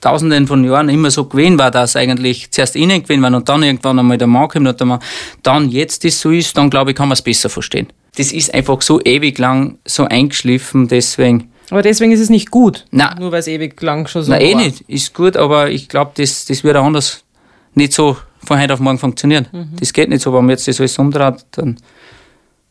Tausenden von Jahren immer so gewesen war, dass eigentlich zuerst innen gewesen waren und dann irgendwann einmal der Mann kommt und der Mann, dann jetzt das so ist, dann glaube ich, kann man es besser verstehen. Das ist einfach so ewig lang so eingeschliffen, deswegen. Aber deswegen ist es nicht gut, Nein. nur weil es ewig lang schon so Nein, war. Nein, eh nicht. Ist gut, aber ich glaube, das, das wird auch anders nicht so von heute auf morgen funktionieren. Mhm. Das geht nicht so, wenn man jetzt das alles umdreht, dann...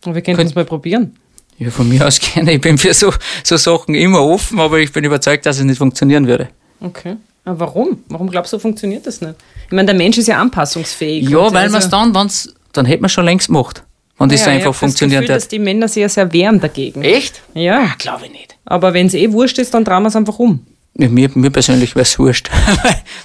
Und wir könnten es mal probieren. Ja, von mir aus gerne. Ich bin für so, so Sachen immer offen, aber ich bin überzeugt, dass es nicht funktionieren würde. Okay. Aber warum? Warum glaubst du, funktioniert das nicht? Ich meine, der Mensch ist ja anpassungsfähig. Ja, weil also man es dann, wenn's, dann hätte man schon längst gemacht. Und das ja, so einfach funktioniert. Ich habe das Gefühl, dass die Männer sehr, sehr wehren dagegen. Echt? Ja. Ah, glaube ich nicht. Aber wenn es eh wurscht ist, dann drehen wir es einfach um. Ja, mir, mir persönlich wäre es wurscht.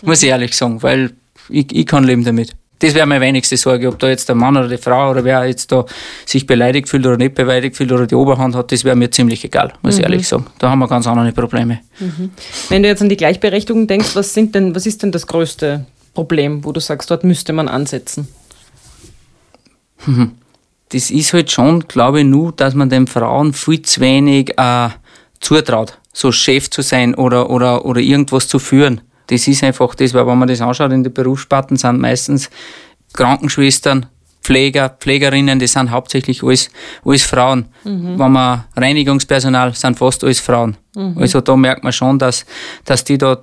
Muss ich ehrlich sagen, weil ich, ich kann leben damit. Das wäre meine wenigste Sorge, ob da jetzt der Mann oder die Frau oder wer jetzt da sich beleidigt fühlt oder nicht beleidigt fühlt oder die Oberhand hat, das wäre mir ziemlich egal, muss mhm. ich ehrlich sagen. Da haben wir ganz andere Probleme. Mhm. Wenn du jetzt an die Gleichberechtigung denkst, was sind denn, was ist denn das größte Problem, wo du sagst, dort müsste man ansetzen? Das ist halt schon, glaube ich, nur, dass man den Frauen viel zu wenig äh, zutraut, so Chef zu sein oder, oder, oder irgendwas zu führen. Das ist einfach das, weil wenn man das anschaut, in den Berufssparten sind meistens Krankenschwestern, Pfleger, Pflegerinnen, das sind hauptsächlich alles, alles Frauen. Mhm. Wenn man Reinigungspersonal, sind fast alles Frauen. Mhm. Also da merkt man schon, dass, dass die da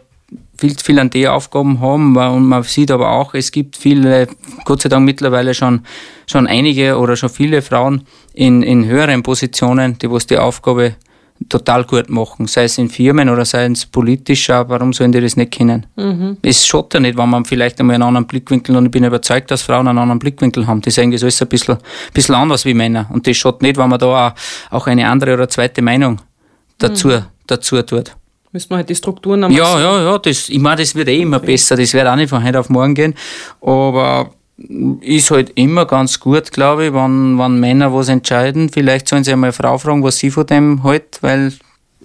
viel zu viel an die Aufgaben haben. Und man sieht aber auch, es gibt viele, Gott sei Dank mittlerweile schon, schon einige oder schon viele Frauen in, in höheren Positionen, die was die Aufgabe total gut machen, sei es in Firmen oder sei es politisch, warum sollen die das nicht kennen? Mhm. Es schaut ja nicht, wenn man vielleicht einmal einen anderen Blickwinkel, und ich bin überzeugt, dass Frauen einen anderen Blickwinkel haben, die sehen das alles ein bisschen, bisschen anders wie Männer und das schaut nicht, wenn man da auch eine andere oder zweite Meinung dazu, mhm. dazu tut. Müssen wir halt die Strukturen am Ja, machen. ja, ja, das, ich meine, das wird eh immer okay. besser, das wird auch nicht von heute auf morgen gehen, aber ist halt immer ganz gut, glaube ich, wenn, wenn Männer was entscheiden. Vielleicht sollen sie einmal eine Frau fragen, was sie von dem hält, weil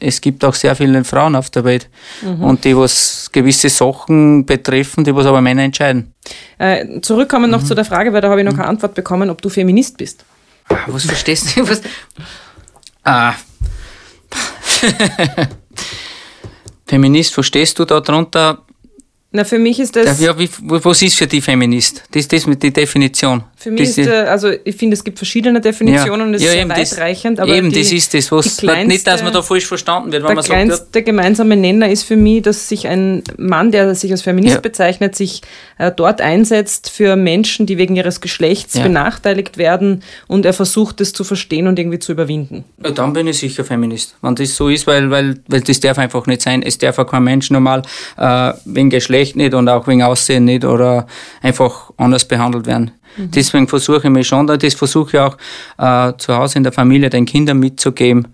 es gibt auch sehr viele Frauen auf der Welt mhm. und die was gewisse Sachen betreffen, die was aber Männer entscheiden. Äh, zurückkommen noch mhm. zu der Frage, weil da habe ich noch mhm. eine Antwort bekommen, ob du Feminist bist. Was verstehst du? Was? Ah. Feminist, verstehst du da drunter? Na, für mich ist das... Ja, wie, was ist für dich Feminist? Das, das mit der Definition. Für mich das ist, der, also ich finde, es gibt verschiedene Definitionen ja. und es ja, ist sehr weitreichend. Aber eben, die, das ist das. Was, kleinste, nicht, dass man da falsch verstanden wird. Wenn der man kleinste sagt, ja. gemeinsame Nenner ist für mich, dass sich ein Mann, der sich als Feminist ja. bezeichnet, sich äh, dort einsetzt für Menschen, die wegen ihres Geschlechts ja. benachteiligt werden und er versucht, das zu verstehen und irgendwie zu überwinden. Ja, dann bin ich sicher Feminist, wenn das so ist, weil, weil, weil das darf einfach nicht sein. Es darf auch kein Mensch normal äh, wegen Geschlecht nicht und auch wegen Aussehen nicht oder einfach anders behandelt werden. Mhm. Deswegen versuche ich mich schon, das versuche ich auch äh, zu Hause in der Familie den Kindern mitzugeben,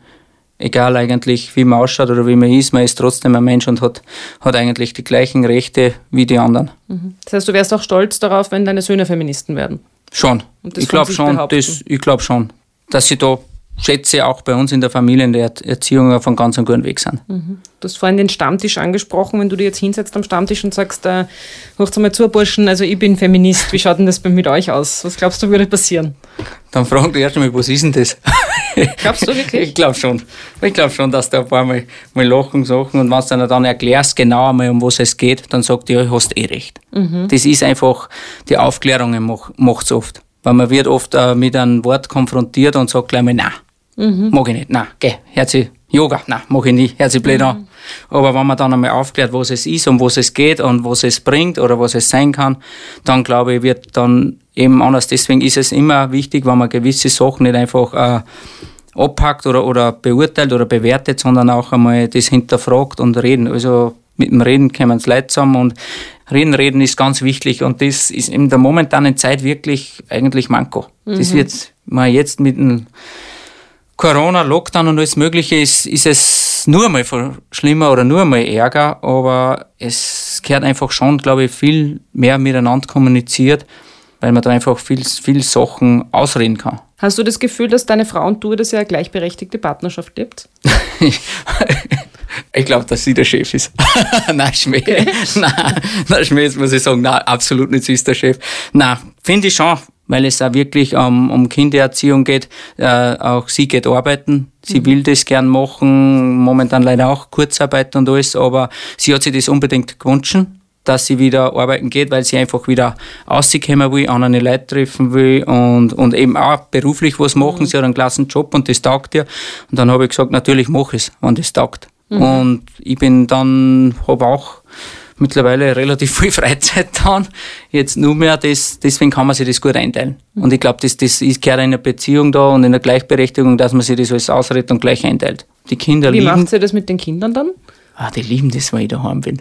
egal eigentlich wie man ausschaut oder wie man ist, man ist trotzdem ein Mensch und hat, hat eigentlich die gleichen Rechte wie die anderen. Mhm. Das heißt, du wärst auch stolz darauf, wenn deine Söhne Feministen werden? Schon. Und das ich glaube schon, das, ich glaube schon, dass sie da schätze auch bei uns in der Familie in der Erziehung auf einem ganz guten Weg sind. Mhm. Du hast vorhin den Stammtisch angesprochen, wenn du dich jetzt hinsetzt am Stammtisch und sagst, äh, hört's mal zu, Burschen, also ich bin Feminist, wie schaut denn das mit euch aus? Was glaubst du, würde passieren? Dann fragen die erst einmal, was ist denn das? Glaubst du wirklich? Ich glaube schon. Ich glaube schon, dass da ein paar Mal, mal lachen, Sachen und wenn du dann, dann erklärst, genau einmal, um was es geht, dann sagt die, ja, du hast eh recht. Mhm. Das ist einfach, die Aufklärung macht es oft. Weil man wird oft äh, mit einem Wort konfrontiert und sagt gleich mal, nein, mhm. mag ich nicht, nein, geh, hört sich Yoga, nein, mag ich nicht, hört sich blöd mhm. an. Aber wenn man dann einmal aufklärt, was es ist und was es geht und was es bringt oder was es sein kann, dann glaube ich, wird dann eben anders. Deswegen ist es immer wichtig, wenn man gewisse Sachen nicht einfach äh, abpackt oder, oder beurteilt oder bewertet, sondern auch einmal das hinterfragt und reden. Also mit dem Reden kommen es Leute zusammen und Reden, Reden ist ganz wichtig und das ist in der momentanen Zeit wirklich eigentlich Manko. Mhm. Das wird mal jetzt mit dem Corona, Lockdown und alles Mögliche, ist, ist es nur einmal schlimmer oder nur einmal Ärger, aber es gehört einfach schon, glaube ich, viel mehr miteinander kommuniziert, weil man da einfach viel, viel Sachen ausreden kann. Hast du das Gefühl, dass deine Frauentour, dass ihr eine gleichberechtigte Partnerschaft lebt? Ich glaube, dass sie der Chef ist. Nein, Schmäh. Okay. Nein, Schmäh, jetzt muss ich sagen, nein, absolut nicht, sie ist der Chef. Nein, finde ich schon, weil es auch wirklich um, um Kindererziehung geht. Äh, auch sie geht arbeiten, sie mhm. will das gern machen, momentan leider auch Kurzarbeit und alles, aber sie hat sich das unbedingt gewünscht, dass sie wieder arbeiten geht, weil sie einfach wieder rauskommen will, andere Leute treffen will und, und eben auch beruflich was machen. Mhm. Sie hat einen klassen Job und das taugt ihr. Und dann habe ich gesagt, natürlich mach es, wenn das taugt. Mhm. Und ich bin dann, habe auch mittlerweile relativ viel Freizeit dann. Jetzt nur mehr, das, deswegen kann man sich das gut einteilen. Und ich glaube, das, das ist gehört in einer Beziehung da und in der Gleichberechtigung, dass man sich das alles ausredet und gleich einteilt. Die Kinder Wie lieben... Wie macht ihr das mit den Kindern dann? Ah, die lieben das, wenn ich daheim bin.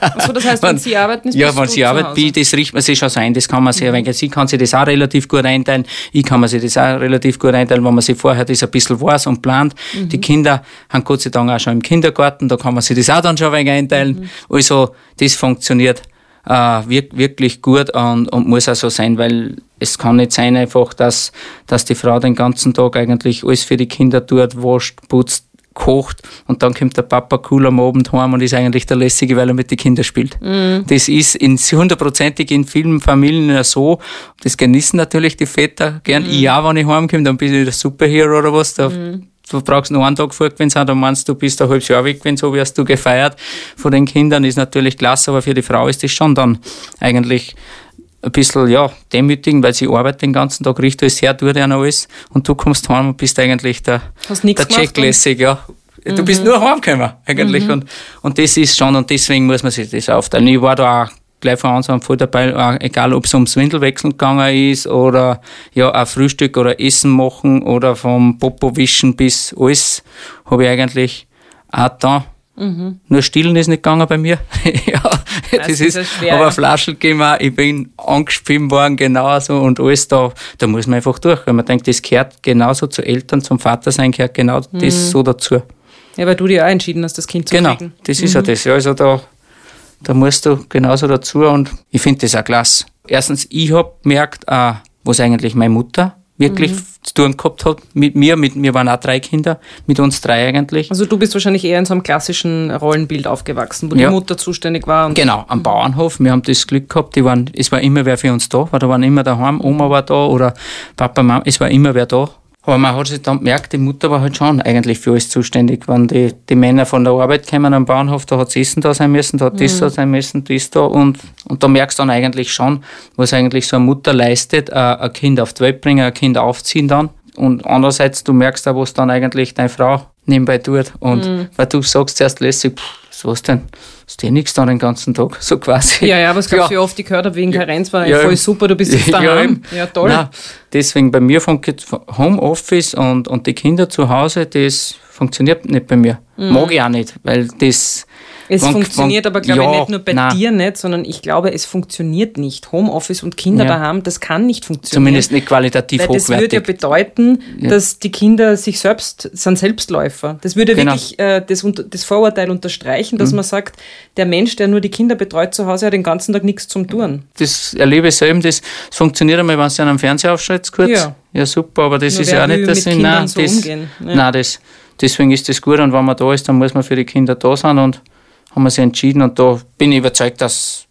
Achso, das heißt, wenn, wenn sie arbeiten, ist ja, wenn sie arbeiten, das riecht man sich schon ein, das kann man sich mhm. Sie kann sich das auch relativ gut einteilen, ich kann mir sich das auch relativ gut einteilen, wenn man sich vorher das ein bisschen weiß und plant. Mhm. Die Kinder haben Gott sei Dank auch schon im Kindergarten, da kann man sich das auch dann schon ein wenig einteilen. Mhm. Also, das funktioniert äh, wirk- wirklich gut und, und muss auch so sein, weil es kann nicht sein einfach, dass, dass die Frau den ganzen Tag eigentlich alles für die Kinder tut, wascht, putzt, kocht und dann kommt der Papa cool am Abend heim und ist eigentlich der Lässige, weil er mit den Kindern spielt. Mhm. Das ist hundertprozentig in vielen Familien ja so. Das genießen natürlich die Väter gern. Mhm. Ich auch, wenn ich heimkomme, dann bin ich der Superhero oder was. Da mhm. Du brauchst nur einen Tag vorgewinnt sein, dann meinst du, bist ein halbes Jahr weg, wenn so wirst du gefeiert von den Kindern. Ist natürlich klasse, aber für die Frau ist das schon dann eigentlich ein bisschen, ja, demütigend, weil sie arbeitet den ganzen Tag, riecht alles her, tut ja noch alles und du kommst heim und bist eigentlich der, der Checklässig, ja. Mhm. Du bist nur heimgekommen, eigentlich. Mhm. Und, und das ist schon, und deswegen muss man sich das aufteilen. Ich war da auch gleich von Anfang an voll dabei, egal ob es ums Windelwechseln gegangen ist oder ja, auch Frühstück oder Essen machen oder vom Popo wischen bis alles, habe ich eigentlich auch da. Mhm. Nur stillen ist nicht gegangen bei mir. ja, das, das ist, ist schwer, aber Flaschen gehen wir, ich bin angespielt worden, genauso und alles da, da muss man einfach durch, weil man denkt, das gehört genauso zu Eltern, zum Vatersein gehört genau mhm. das so dazu. Ja, weil du dir auch entschieden hast, das Kind zu genau, kriegen. Genau, das mhm. ist ja das. Also da, da musst du genauso dazu und ich finde das auch klasse. Erstens, ich habe gemerkt, was eigentlich meine Mutter wirklich mhm. zu tun gehabt hat mit mir, mit mir waren auch drei Kinder, mit uns drei eigentlich. Also du bist wahrscheinlich eher in so einem klassischen Rollenbild aufgewachsen, wo ja. die Mutter zuständig war. Und genau, am mhm. Bauernhof, wir haben das Glück gehabt, die waren, es war immer wer für uns da, weil da waren immer daheim, Oma war da oder Papa, Mama, es war immer wer da. Aber man hat sich dann gemerkt, die Mutter war halt schon eigentlich für alles zuständig. Wenn die, die Männer von der Arbeit kommen am Bauernhof, da hat das Essen da sein müssen, da hat mhm. das da sein müssen, das da. Und, und da merkst du dann eigentlich schon, was eigentlich so eine Mutter leistet, ein Kind auf die Welt bringen, ein Kind aufziehen dann. Und andererseits, du merkst auch, was dann eigentlich deine Frau nebenbei tut. Und mhm. weil du sagst zuerst lässig, pff, so was denn? Ist dir nichts da den ganzen Tag, so quasi. Ja, ja, aber es gab ja. so oft, ich gehört habe, wegen Karenz war ja, voll super, du bist jetzt daheim. Ja, ja toll. Nein, deswegen bei mir vom Homeoffice und, und die Kinder zu Hause, das funktioniert nicht bei mir. Mhm. Mag ich auch nicht, weil das... Es wann, funktioniert wann, aber, glaube ja, ich, nicht nur bei nein. dir nicht, sondern ich glaube, es funktioniert nicht. Homeoffice und Kinder ja. daheim, das kann nicht funktionieren. Zumindest nicht qualitativ hochwertig. Das würde ja bedeuten, ja. dass die Kinder sich selbst, sind Selbstläufer. Das würde genau. wirklich äh, das, das Vorurteil unterstreichen, dass mhm. man sagt, der Mensch, der nur die Kinder betreut zu Hause, hat den ganzen Tag nichts zum Tun. Das erlebe ich selber, das, das funktioniert einmal, wenn du an einem Fernseher aufschaltest, kurz. Ja. ja, super, aber das nur ist ja auch nicht der Sinn. Nein, so das, ja. nein das, deswegen ist das gut und wenn man da ist, dann muss man für die Kinder da sein und haben wir sich entschieden und da bin ich überzeugt, dass,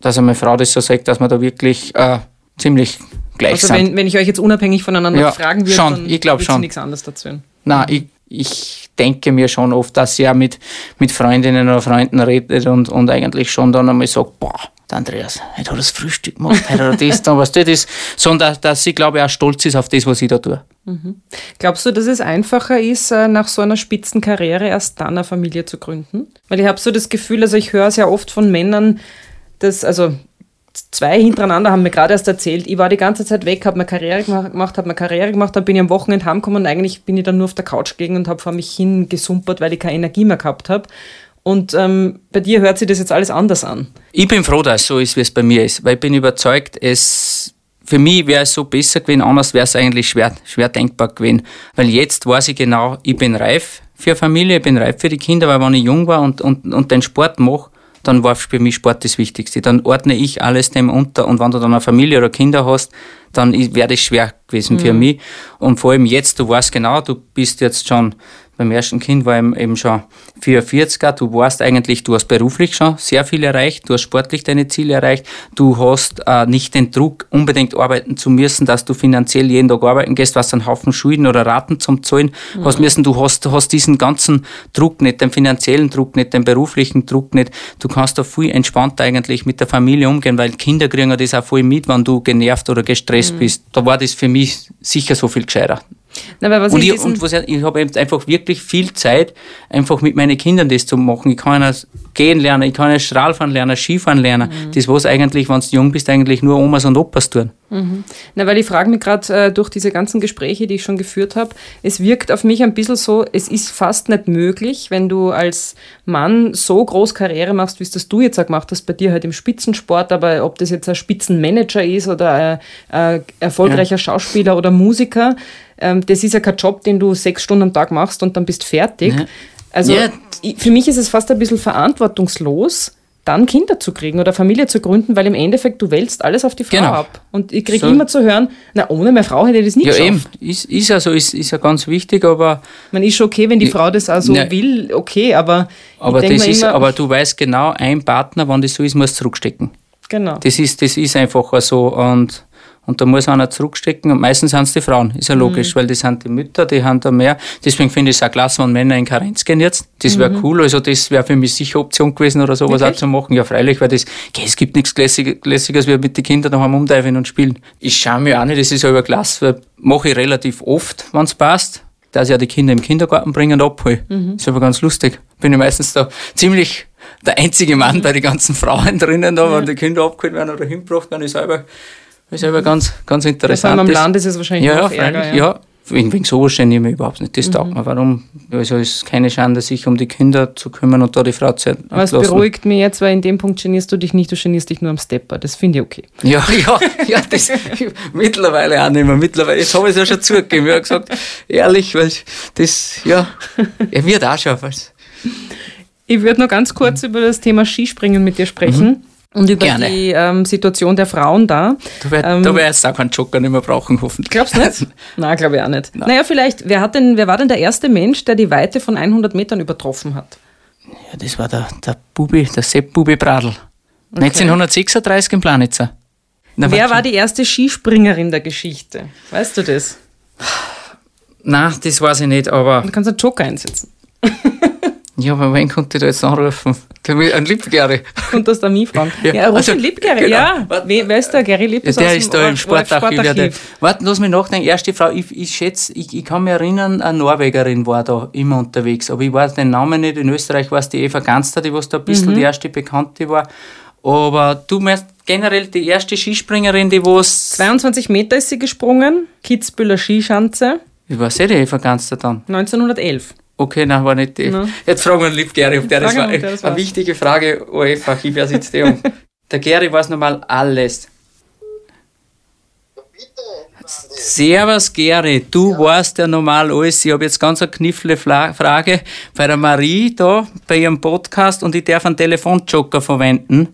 dass meine Frau das so sagt, dass wir da wirklich äh, ziemlich gleich also sind. Also wenn, wenn ich euch jetzt unabhängig voneinander ja, fragen würde, schon, dann ich glaub schon. Nichts anderes dazu. Nein, ich, ich denke mir schon oft, dass sie auch mit, mit Freundinnen oder Freunden redet und, und eigentlich schon dann einmal sagt, boah, der Andreas, heute hat er das Frühstück gemacht, heute hat er das, dann was du das, sondern dass sie, glaube ich, auch stolz ist auf das, was ich da tue. Mhm. Glaubst du, dass es einfacher ist, nach so einer spitzen Karriere erst dann eine Familie zu gründen? Weil ich habe so das Gefühl, also ich höre sehr oft von Männern, dass, also zwei hintereinander haben mir gerade erst erzählt, ich war die ganze Zeit weg, habe mir Karriere gemacht, habe mir Karriere gemacht, dann bin ich am Wochenende heimgekommen und eigentlich bin ich dann nur auf der Couch gelegen und habe vor mich hin gesumpert, weil ich keine Energie mehr gehabt habe. Und ähm, bei dir hört sich das jetzt alles anders an. Ich bin froh, dass es so ist, wie es bei mir ist, weil ich bin überzeugt, es... Für mich wäre es so besser gewesen, anders wäre es eigentlich schwer, schwer denkbar gewesen. Weil jetzt weiß ich genau, ich bin reif für Familie, ich bin reif für die Kinder, weil wenn ich jung war und, und, und den Sport mache, dann war für mich Sport das Wichtigste. Dann ordne ich alles dem unter und wenn du dann eine Familie oder Kinder hast, dann wäre das schwer gewesen mhm. für mich. Und vor allem jetzt, du weißt genau, du bist jetzt schon... Beim ersten Kind war ich eben schon vierundvierziger, du weißt eigentlich, du hast beruflich schon sehr viel erreicht, du hast sportlich deine Ziele erreicht, du hast äh, nicht den Druck, unbedingt arbeiten zu müssen, dass du finanziell jeden Tag arbeiten gehst, was einen Haufen Schulden oder Raten zum Zahlen mhm. hast müssen, du hast, hast diesen ganzen Druck nicht, den finanziellen Druck nicht, den beruflichen Druck nicht, du kannst da viel entspannter eigentlich mit der Familie umgehen, weil Kinder kriegen ja das auch voll mit, wenn du genervt oder gestresst mhm. bist. Da war das für mich sicher so viel gescheiter. Na, aber was und ich, und was ich, ich habe einfach wirklich viel Zeit, einfach mit meinen Kindern das zu machen. Ich kann ja gehen lernen, ich kann ja Strahlfahren lernen, Skifahren lernen. Mhm. Das, was eigentlich, wenn du jung bist, eigentlich nur Omas und Opas tun. Mhm. Na, weil ich frage mich gerade äh, durch diese ganzen Gespräche, die ich schon geführt habe, es wirkt auf mich ein bisschen so, es ist fast nicht möglich, wenn du als Mann so groß Karriere machst, wie es das du jetzt auch gemacht hast, bei dir halt im Spitzensport, aber ob das jetzt ein Spitzenmanager ist oder ein, ein erfolgreicher ja. Schauspieler oder Musiker, ähm, das ist ja kein Job, den du sechs Stunden am Tag machst und dann bist fertig. Ja. Also ja. für mich ist es fast ein bisschen verantwortungslos, dann Kinder zu kriegen oder Familie zu gründen, weil im Endeffekt du wälzt alles auf die Frau genau. ab. Und ich kriege so. immer zu hören, na, ohne meine Frau hätte ich das nicht ja, geschafft. Ja, eben. Ist, ist ja so, ist, ist ja ganz wichtig, aber... Man ist schon okay, wenn die Frau das auch so ne, will, okay, aber... Aber, das immer, ist, aber du weißt genau, ein Partner, wenn das so ist, muss zurückstecken. Genau. Das ist, das ist einfach so und... Und da muss einer zurückstecken und meistens sind es die Frauen, ist ja logisch, mhm. weil die sind die Mütter, die haben da mehr. Deswegen finde ich es auch klasse, wenn Männer in Karenz gehen jetzt. Das wäre mhm. cool, also das wäre für mich sicher Option gewesen oder sowas okay. auch zu machen. Ja, freilich, weil das, okay, es gibt nichts Lässigeres, wie mit den Kindern daheim umteilen und spielen. Ich schaue mir auch nicht, das ist ja über klasse, weil mache ich relativ oft, wenn es passt, dass ich auch die Kinder im Kindergarten bringe und abhole. Mhm. Ist aber ganz lustig. Bin ich meistens da ziemlich... der einzige Mann mhm. bei den ganzen Frauen drinnen da, ja. wenn die Kinder abgeholt werden oder hingebracht werden, ich selber... Das ist aber ganz, ganz interessant. Am Land ist es wahrscheinlich ja, noch ärger. Ja, ja. Wegen sowas stehen ich mir überhaupt nicht. Das mhm. taugt mir. Warum? Also ist keine Schande, sich um die Kinder zu kümmern und da die Frau zu entlassen. Aber es beruhigt mich jetzt, weil in dem Punkt genierst du dich nicht, du genierst dich nur am Stepper. Das finde ich okay. Ja, ja, ja, das mittlerweile auch nicht mehr. Mittlerweile, jetzt habe ich es ja schon zugegeben. Ich habe gesagt, ehrlich, weil das, ja, er wird auch schon. Ich würde noch ganz kurz mhm. über das Thema Skispringen mit dir sprechen. Mhm. Und über Gerne. die ähm, Situation der Frauen da. Da werde ähm, ich jetzt auch keinen Joker nicht mehr brauchen, hoffentlich. Glaubst du nicht? Nein, glaube ich auch nicht. Nein. Naja, vielleicht, wer, hat denn, wer war denn der erste Mensch, der die Weite von hundert Metern übertroffen hat? Ja, das war der, der Bubi, der Sepp Bubi Bradl. Okay. neunzehnhundertsechsunddreißig in Planitzer. Na, wer war die erste Skispringerin der Geschichte? Weißt du das? Nein, das weiß ich nicht, aber... Du kannst einen Joker einsetzen. Ja, aber wen konnte ich da jetzt anrufen? Ein Liebgeri. Konntest du mich fragen? Ja, ja ruf also, Liebgeri, genau. ja. We, weißt du, Geri Lieb ist ja, der ist da im Sportarchiv. Warte, lass mich nachdenken. Erste Frau, ich, ich schätze, ich, ich kann mich erinnern, eine Norwegerin war da immer unterwegs. Aber ich weiß den Namen nicht. In Österreich war es die Eva Ganster, die was da ein bisschen mhm. die erste Bekannte war. Aber du meinst generell die erste Skispringerin, die was... zweiundzwanzig Meter ist sie gesprungen. Kitzbühler Skischanze. Ich weiß eh die Eva Ganster dann. neunzehnhundertelf. Okay, nein, war nicht die. No. Jetzt fragen wir den lieben Geri, ob der das war. Mich, das war. Eine wichtige Frage, O R F, Archivjahr sitzt um. Der Geri weiß nochmal alles. Servus Geri, du ja. weißt ja normal alles. Ich habe jetzt ganz eine knifflige Frage bei der Marie da, bei ihrem Podcast und ich darf einen Telefonjoker verwenden.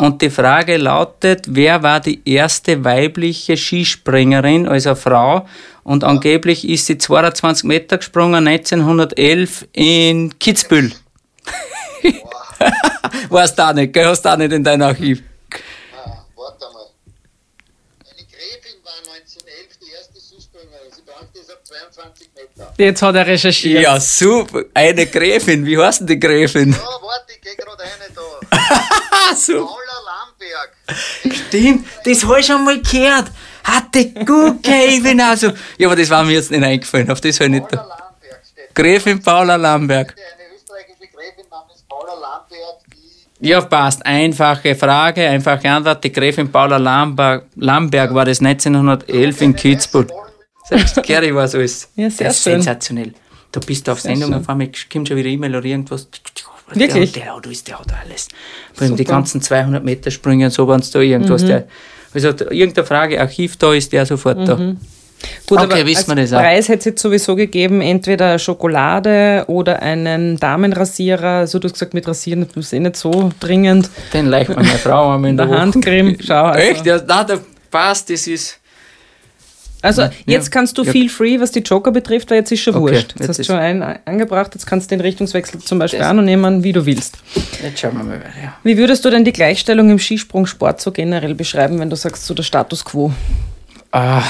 Ja. Und die Frage lautet, wer war die erste weibliche Skispringerin, also Frau? Und angeblich ist sie zweiundzwanzig Meter gesprungen, neunzehnhundertelf in Kitzbühel. Weißt du auch nicht, gell? Hast du auch nicht in deinem Archiv. Ah, warte mal. Eine Gräfin war neunzehnhundertelf die erste Skisprüngerin. Sie brauchte es ab zweiundzwanzig Meter. Jetzt hat er recherchiert. Ja, super. Eine Gräfin. Wie heißt denn die Gräfin? Ja, warte, ich gehe gerade eine da. Super. Paula Lamberg. Stimmt, das habe ich schon mal gehört. Hatte gut gegeben, also. Ja, aber das war mir jetzt nicht eingefallen, auf das habe ich nicht da. Gräfin Paula Lamberg. Eine österreichische Gräfin namens Paula Lamberg, die... Ja, passt. Einfache Frage, einfache Antwort. Die Gräfin Paula Lamberg, Lamberg war das neunzehnhundertelf in Kitzbühel. Selbst Geri war so alles. Ja, sehr das ist schön. Sensationell. Du bist auf sehr Sendung, auf einmal kommt schon wieder E-Mail oder irgendwas. Wirklich? Der, der, der, der hat alles. Vor allem die ganzen zweihundert Meter Sprünge und so, wenn es da irgendwas... Mhm. Der, also irgendeine Frage, Archiv da ist, der sofort mhm. da. Gut, okay, aber wissen wir das auch. Preis hätte es jetzt sowieso gegeben, entweder Schokolade oder einen Damenrasierer. So, du hast gesagt, mit Rasieren das ist eh nicht so dringend. Den leicht meine Frau einmal in der Handcreme. Schau. Also. Echt? Ja, nein, da passt, das ist... Also ja, jetzt kannst du ja. feel free, was die Joker betrifft, weil jetzt ist schon okay, wurscht. Jetzt, jetzt hast du schon einen angebracht, jetzt kannst du den Richtungswechsel zum Beispiel an und nehmen, wie du willst. Jetzt schauen wir mal weiter. Ja. Wie würdest du denn die Gleichstellung im Skisprungsport so generell beschreiben, wenn du sagst, so der Status quo? Ah.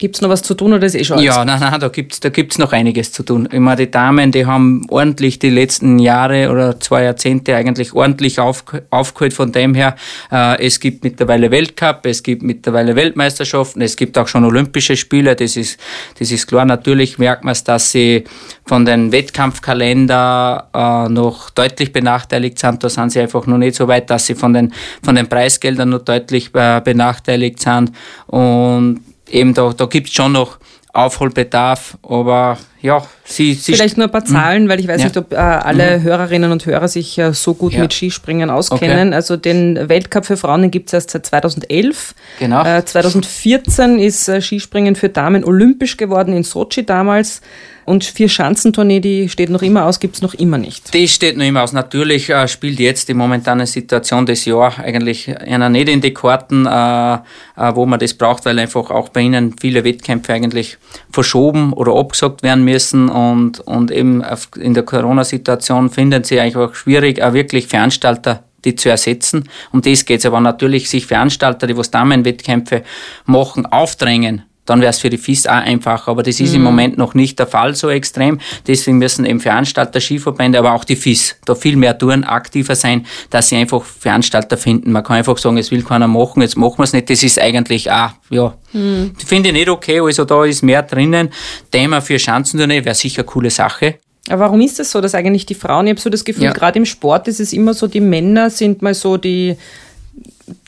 Gibt es noch was zu tun oder ist eh schon alles? Ja, nein, nein, da gibt es da gibt's noch einiges zu tun. Ich meine, die Damen, die haben ordentlich die letzten Jahre oder zwei Jahrzehnte eigentlich ordentlich auf, aufgeholt. Von dem her, äh, es gibt mittlerweile Weltcup, es gibt mittlerweile Weltmeisterschaften, es gibt auch schon Olympische Spiele. Das ist, das ist klar. Natürlich merkt man es, dass sie von den Wettkampfkalender äh, noch deutlich benachteiligt sind. Da sind sie einfach noch nicht so weit, dass sie von den, von den Preisgeldern noch deutlich äh, benachteiligt sind. Und eben, da, da gibt es schon noch Aufholbedarf, aber ja, sie... sie Vielleicht nur ein paar Zahlen, mh. weil ich weiß ja. nicht, ob äh, alle mhm. Hörerinnen und Hörer sich äh, so gut ja. mit Skispringen auskennen. Okay. Also den Weltcup für Frauen, den gibt es erst seit zweitausendelf. Genau. Äh, zweitausendvierzehn ist äh, Skispringen für Damen olympisch geworden in Sochi damals. Und Vier-Schanzentournee, die steht noch immer aus, gibt es noch immer nicht. Die steht noch immer aus. Natürlich äh, spielt jetzt die momentane Situation des Jahr eigentlich einer nicht in die Karten, äh, äh, wo man das braucht, weil einfach auch bei ihnen viele Wettkämpfe eigentlich verschoben oder abgesagt werden müssen. Und, und eben auf, in der Corona-Situation finden sie eigentlich auch schwierig, auch wirklich Veranstalter die zu ersetzen. Um das geht es aber natürlich, sich Veranstalter, die was Damenwettkämpfe machen, aufdrängen. Dann wäre es für die F I S auch einfacher. Aber das ist mhm. im Moment noch nicht der Fall so extrem. Deswegen müssen eben Veranstalter, Skiverbände, aber auch die F I S da viel mehr tun, aktiver sein, dass sie einfach Veranstalter finden. Man kann einfach sagen, es will keiner machen, jetzt machen wir es nicht. Das ist eigentlich auch, ja, mhm. finde ich nicht okay. Also da ist mehr drinnen. Thema für Schanzentournee wäre sicher eine coole Sache. Aber warum ist das so, dass eigentlich die Frauen, ich habe so das Gefühl, ja. gerade im Sport ist es immer so, die Männer sind mal so die...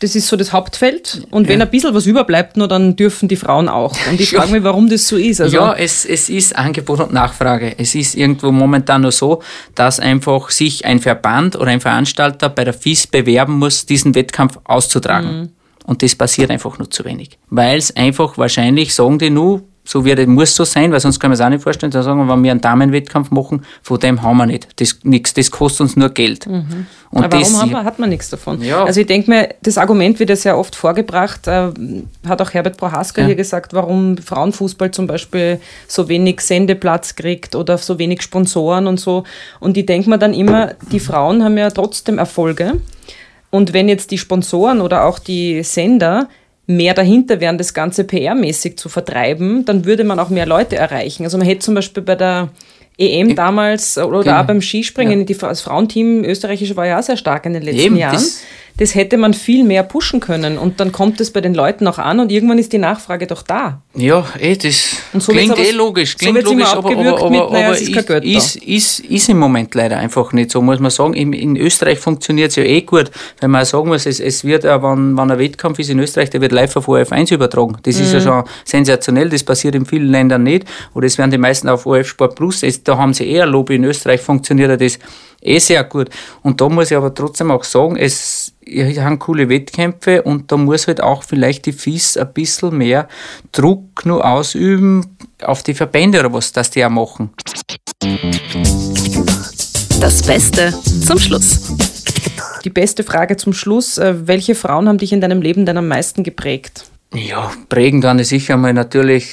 Das ist so das Hauptfeld und wenn ja. ein bisschen was überbleibt, nur dann dürfen die Frauen auch. Und ich frage mich, warum das so ist. Also ja, es, es ist Angebot und Nachfrage. Es ist irgendwo momentan nur so, dass einfach sich ein Verband oder ein Veranstalter bei der F I S bewerben muss, diesen Wettkampf auszutragen. Mhm. Und das passiert einfach nur zu wenig. Weil es einfach wahrscheinlich, sagen die nur, so wird, muss so sein, weil sonst können wir es auch nicht vorstellen, dann sagen wir, wenn wir einen Damenwettkampf machen, von dem haben wir nicht. Das, nix, das kostet uns nur Geld. Mhm. Und aber das, warum wir, hat man nichts davon? Ja. Also ich denke mir, das Argument wird ja sehr oft vorgebracht, äh, hat auch Herbert Prohaska ja. hier gesagt, warum Frauenfußball zum Beispiel so wenig Sendeplatz kriegt oder so wenig Sponsoren und so. Und ich denke mir dann immer, die Frauen haben ja trotzdem Erfolge. Und wenn jetzt die Sponsoren oder auch die Sender mehr dahinter wären, das Ganze P R-mäßig zu vertreiben, dann würde man auch mehr Leute erreichen. Also man hätte zum Beispiel bei der E M damals oder genau. auch beim Skispringen, ja. das Frauenteam österreichische war ja auch sehr stark in den letzten Eben, Jahren, das, das hätte man viel mehr pushen können und dann kommt es bei den Leuten auch an und irgendwann ist die Nachfrage doch da. Ja, eh, das so klingt aber, eh logisch, klingt so logisch, aber, aber, aber, mit, aber, naja, aber ist, kein ist, ist, ist im Moment leider einfach nicht so, muss man sagen. In, in Österreich funktioniert es ja eh gut, weil man sagen muss, es, es wird, wenn, wenn ein Wettkampf ist in Österreich, der wird live auf O R F eins übertragen. Das mhm. ist ja schon sensationell, das passiert in vielen Ländern nicht oder es werden die meisten auf O R F Sport Plus, es, da haben sie eher Lobby, in Österreich funktioniert ja das eh sehr gut. Und da muss ich aber trotzdem auch sagen, es haben coole Wettkämpfe und da muss halt auch vielleicht die F I S ein bisschen mehr Druck nur ausüben auf die Verbände oder was, dass die auch machen. Das Beste zum Schluss. Die beste Frage zum Schluss. Welche Frauen haben dich in deinem Leben dann am meisten geprägt? Ja, prägen kann ich sicher mal natürlich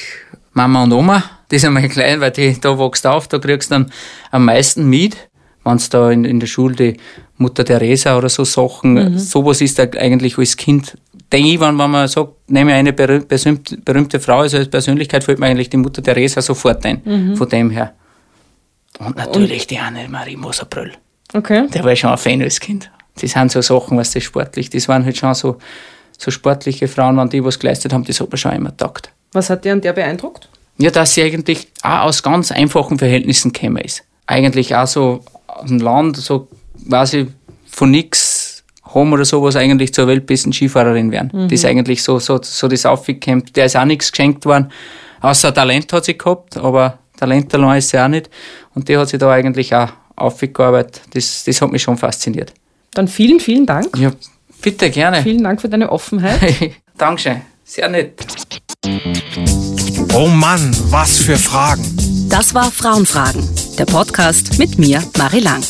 Mama und Oma. Die sind mal klein, weil die, da wächst auf, da kriegst du dann am meisten mit. Wenn es da in, in der Schule die Mutter Teresa oder so Sachen, mhm. sowas ist da eigentlich als Kind. Denke ich, wenn, wenn man sagt, nehme ich eine berühmte, berühmte Frau, also als Persönlichkeit fällt mir eigentlich die Mutter Teresa sofort ein, mhm. von dem her. Und natürlich Und? die Anne-Marie Moser-Pröll. Okay. Der war schon ein Fan als Kind. Das sind so Sachen, was das sportlich, das waren halt schon so, so sportliche Frauen, wenn die was geleistet haben, das hat man schon immer getaugt. Was hat dir an der beeindruckt? Ja, dass sie eigentlich auch aus ganz einfachen Verhältnissen gekommen ist. Eigentlich auch so aus dem Land, so quasi von nichts haben oder sowas eigentlich zur weltbesten Skifahrerin werden. Mhm. Das ist eigentlich so, so, so das Aufwegcamp. Der ist auch nichts geschenkt worden. Außer Talent hat sie gehabt, aber Talent allein ist sie auch nicht. Und die hat sie da eigentlich auch aufgearbeitet. Das, das hat mich schon fasziniert. Dann vielen, vielen Dank. Ja, bitte, gerne. Vielen Dank für deine Offenheit. Dankeschön. Sehr nett. Oh Mann, was für Fragen. Das war Frauenfragen, der Podcast mit mir, Marie Lang.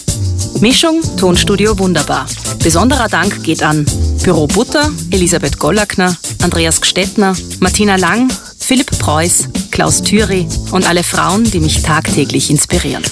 Mischung, Tonstudio Wunderbar. Besonderer Dank geht an Büro Butter, Elisabeth Gollackner, Andreas Gstettner, Martina Lang, Philipp Preuß, Klaus Thüring und alle Frauen, die mich tagtäglich inspirieren.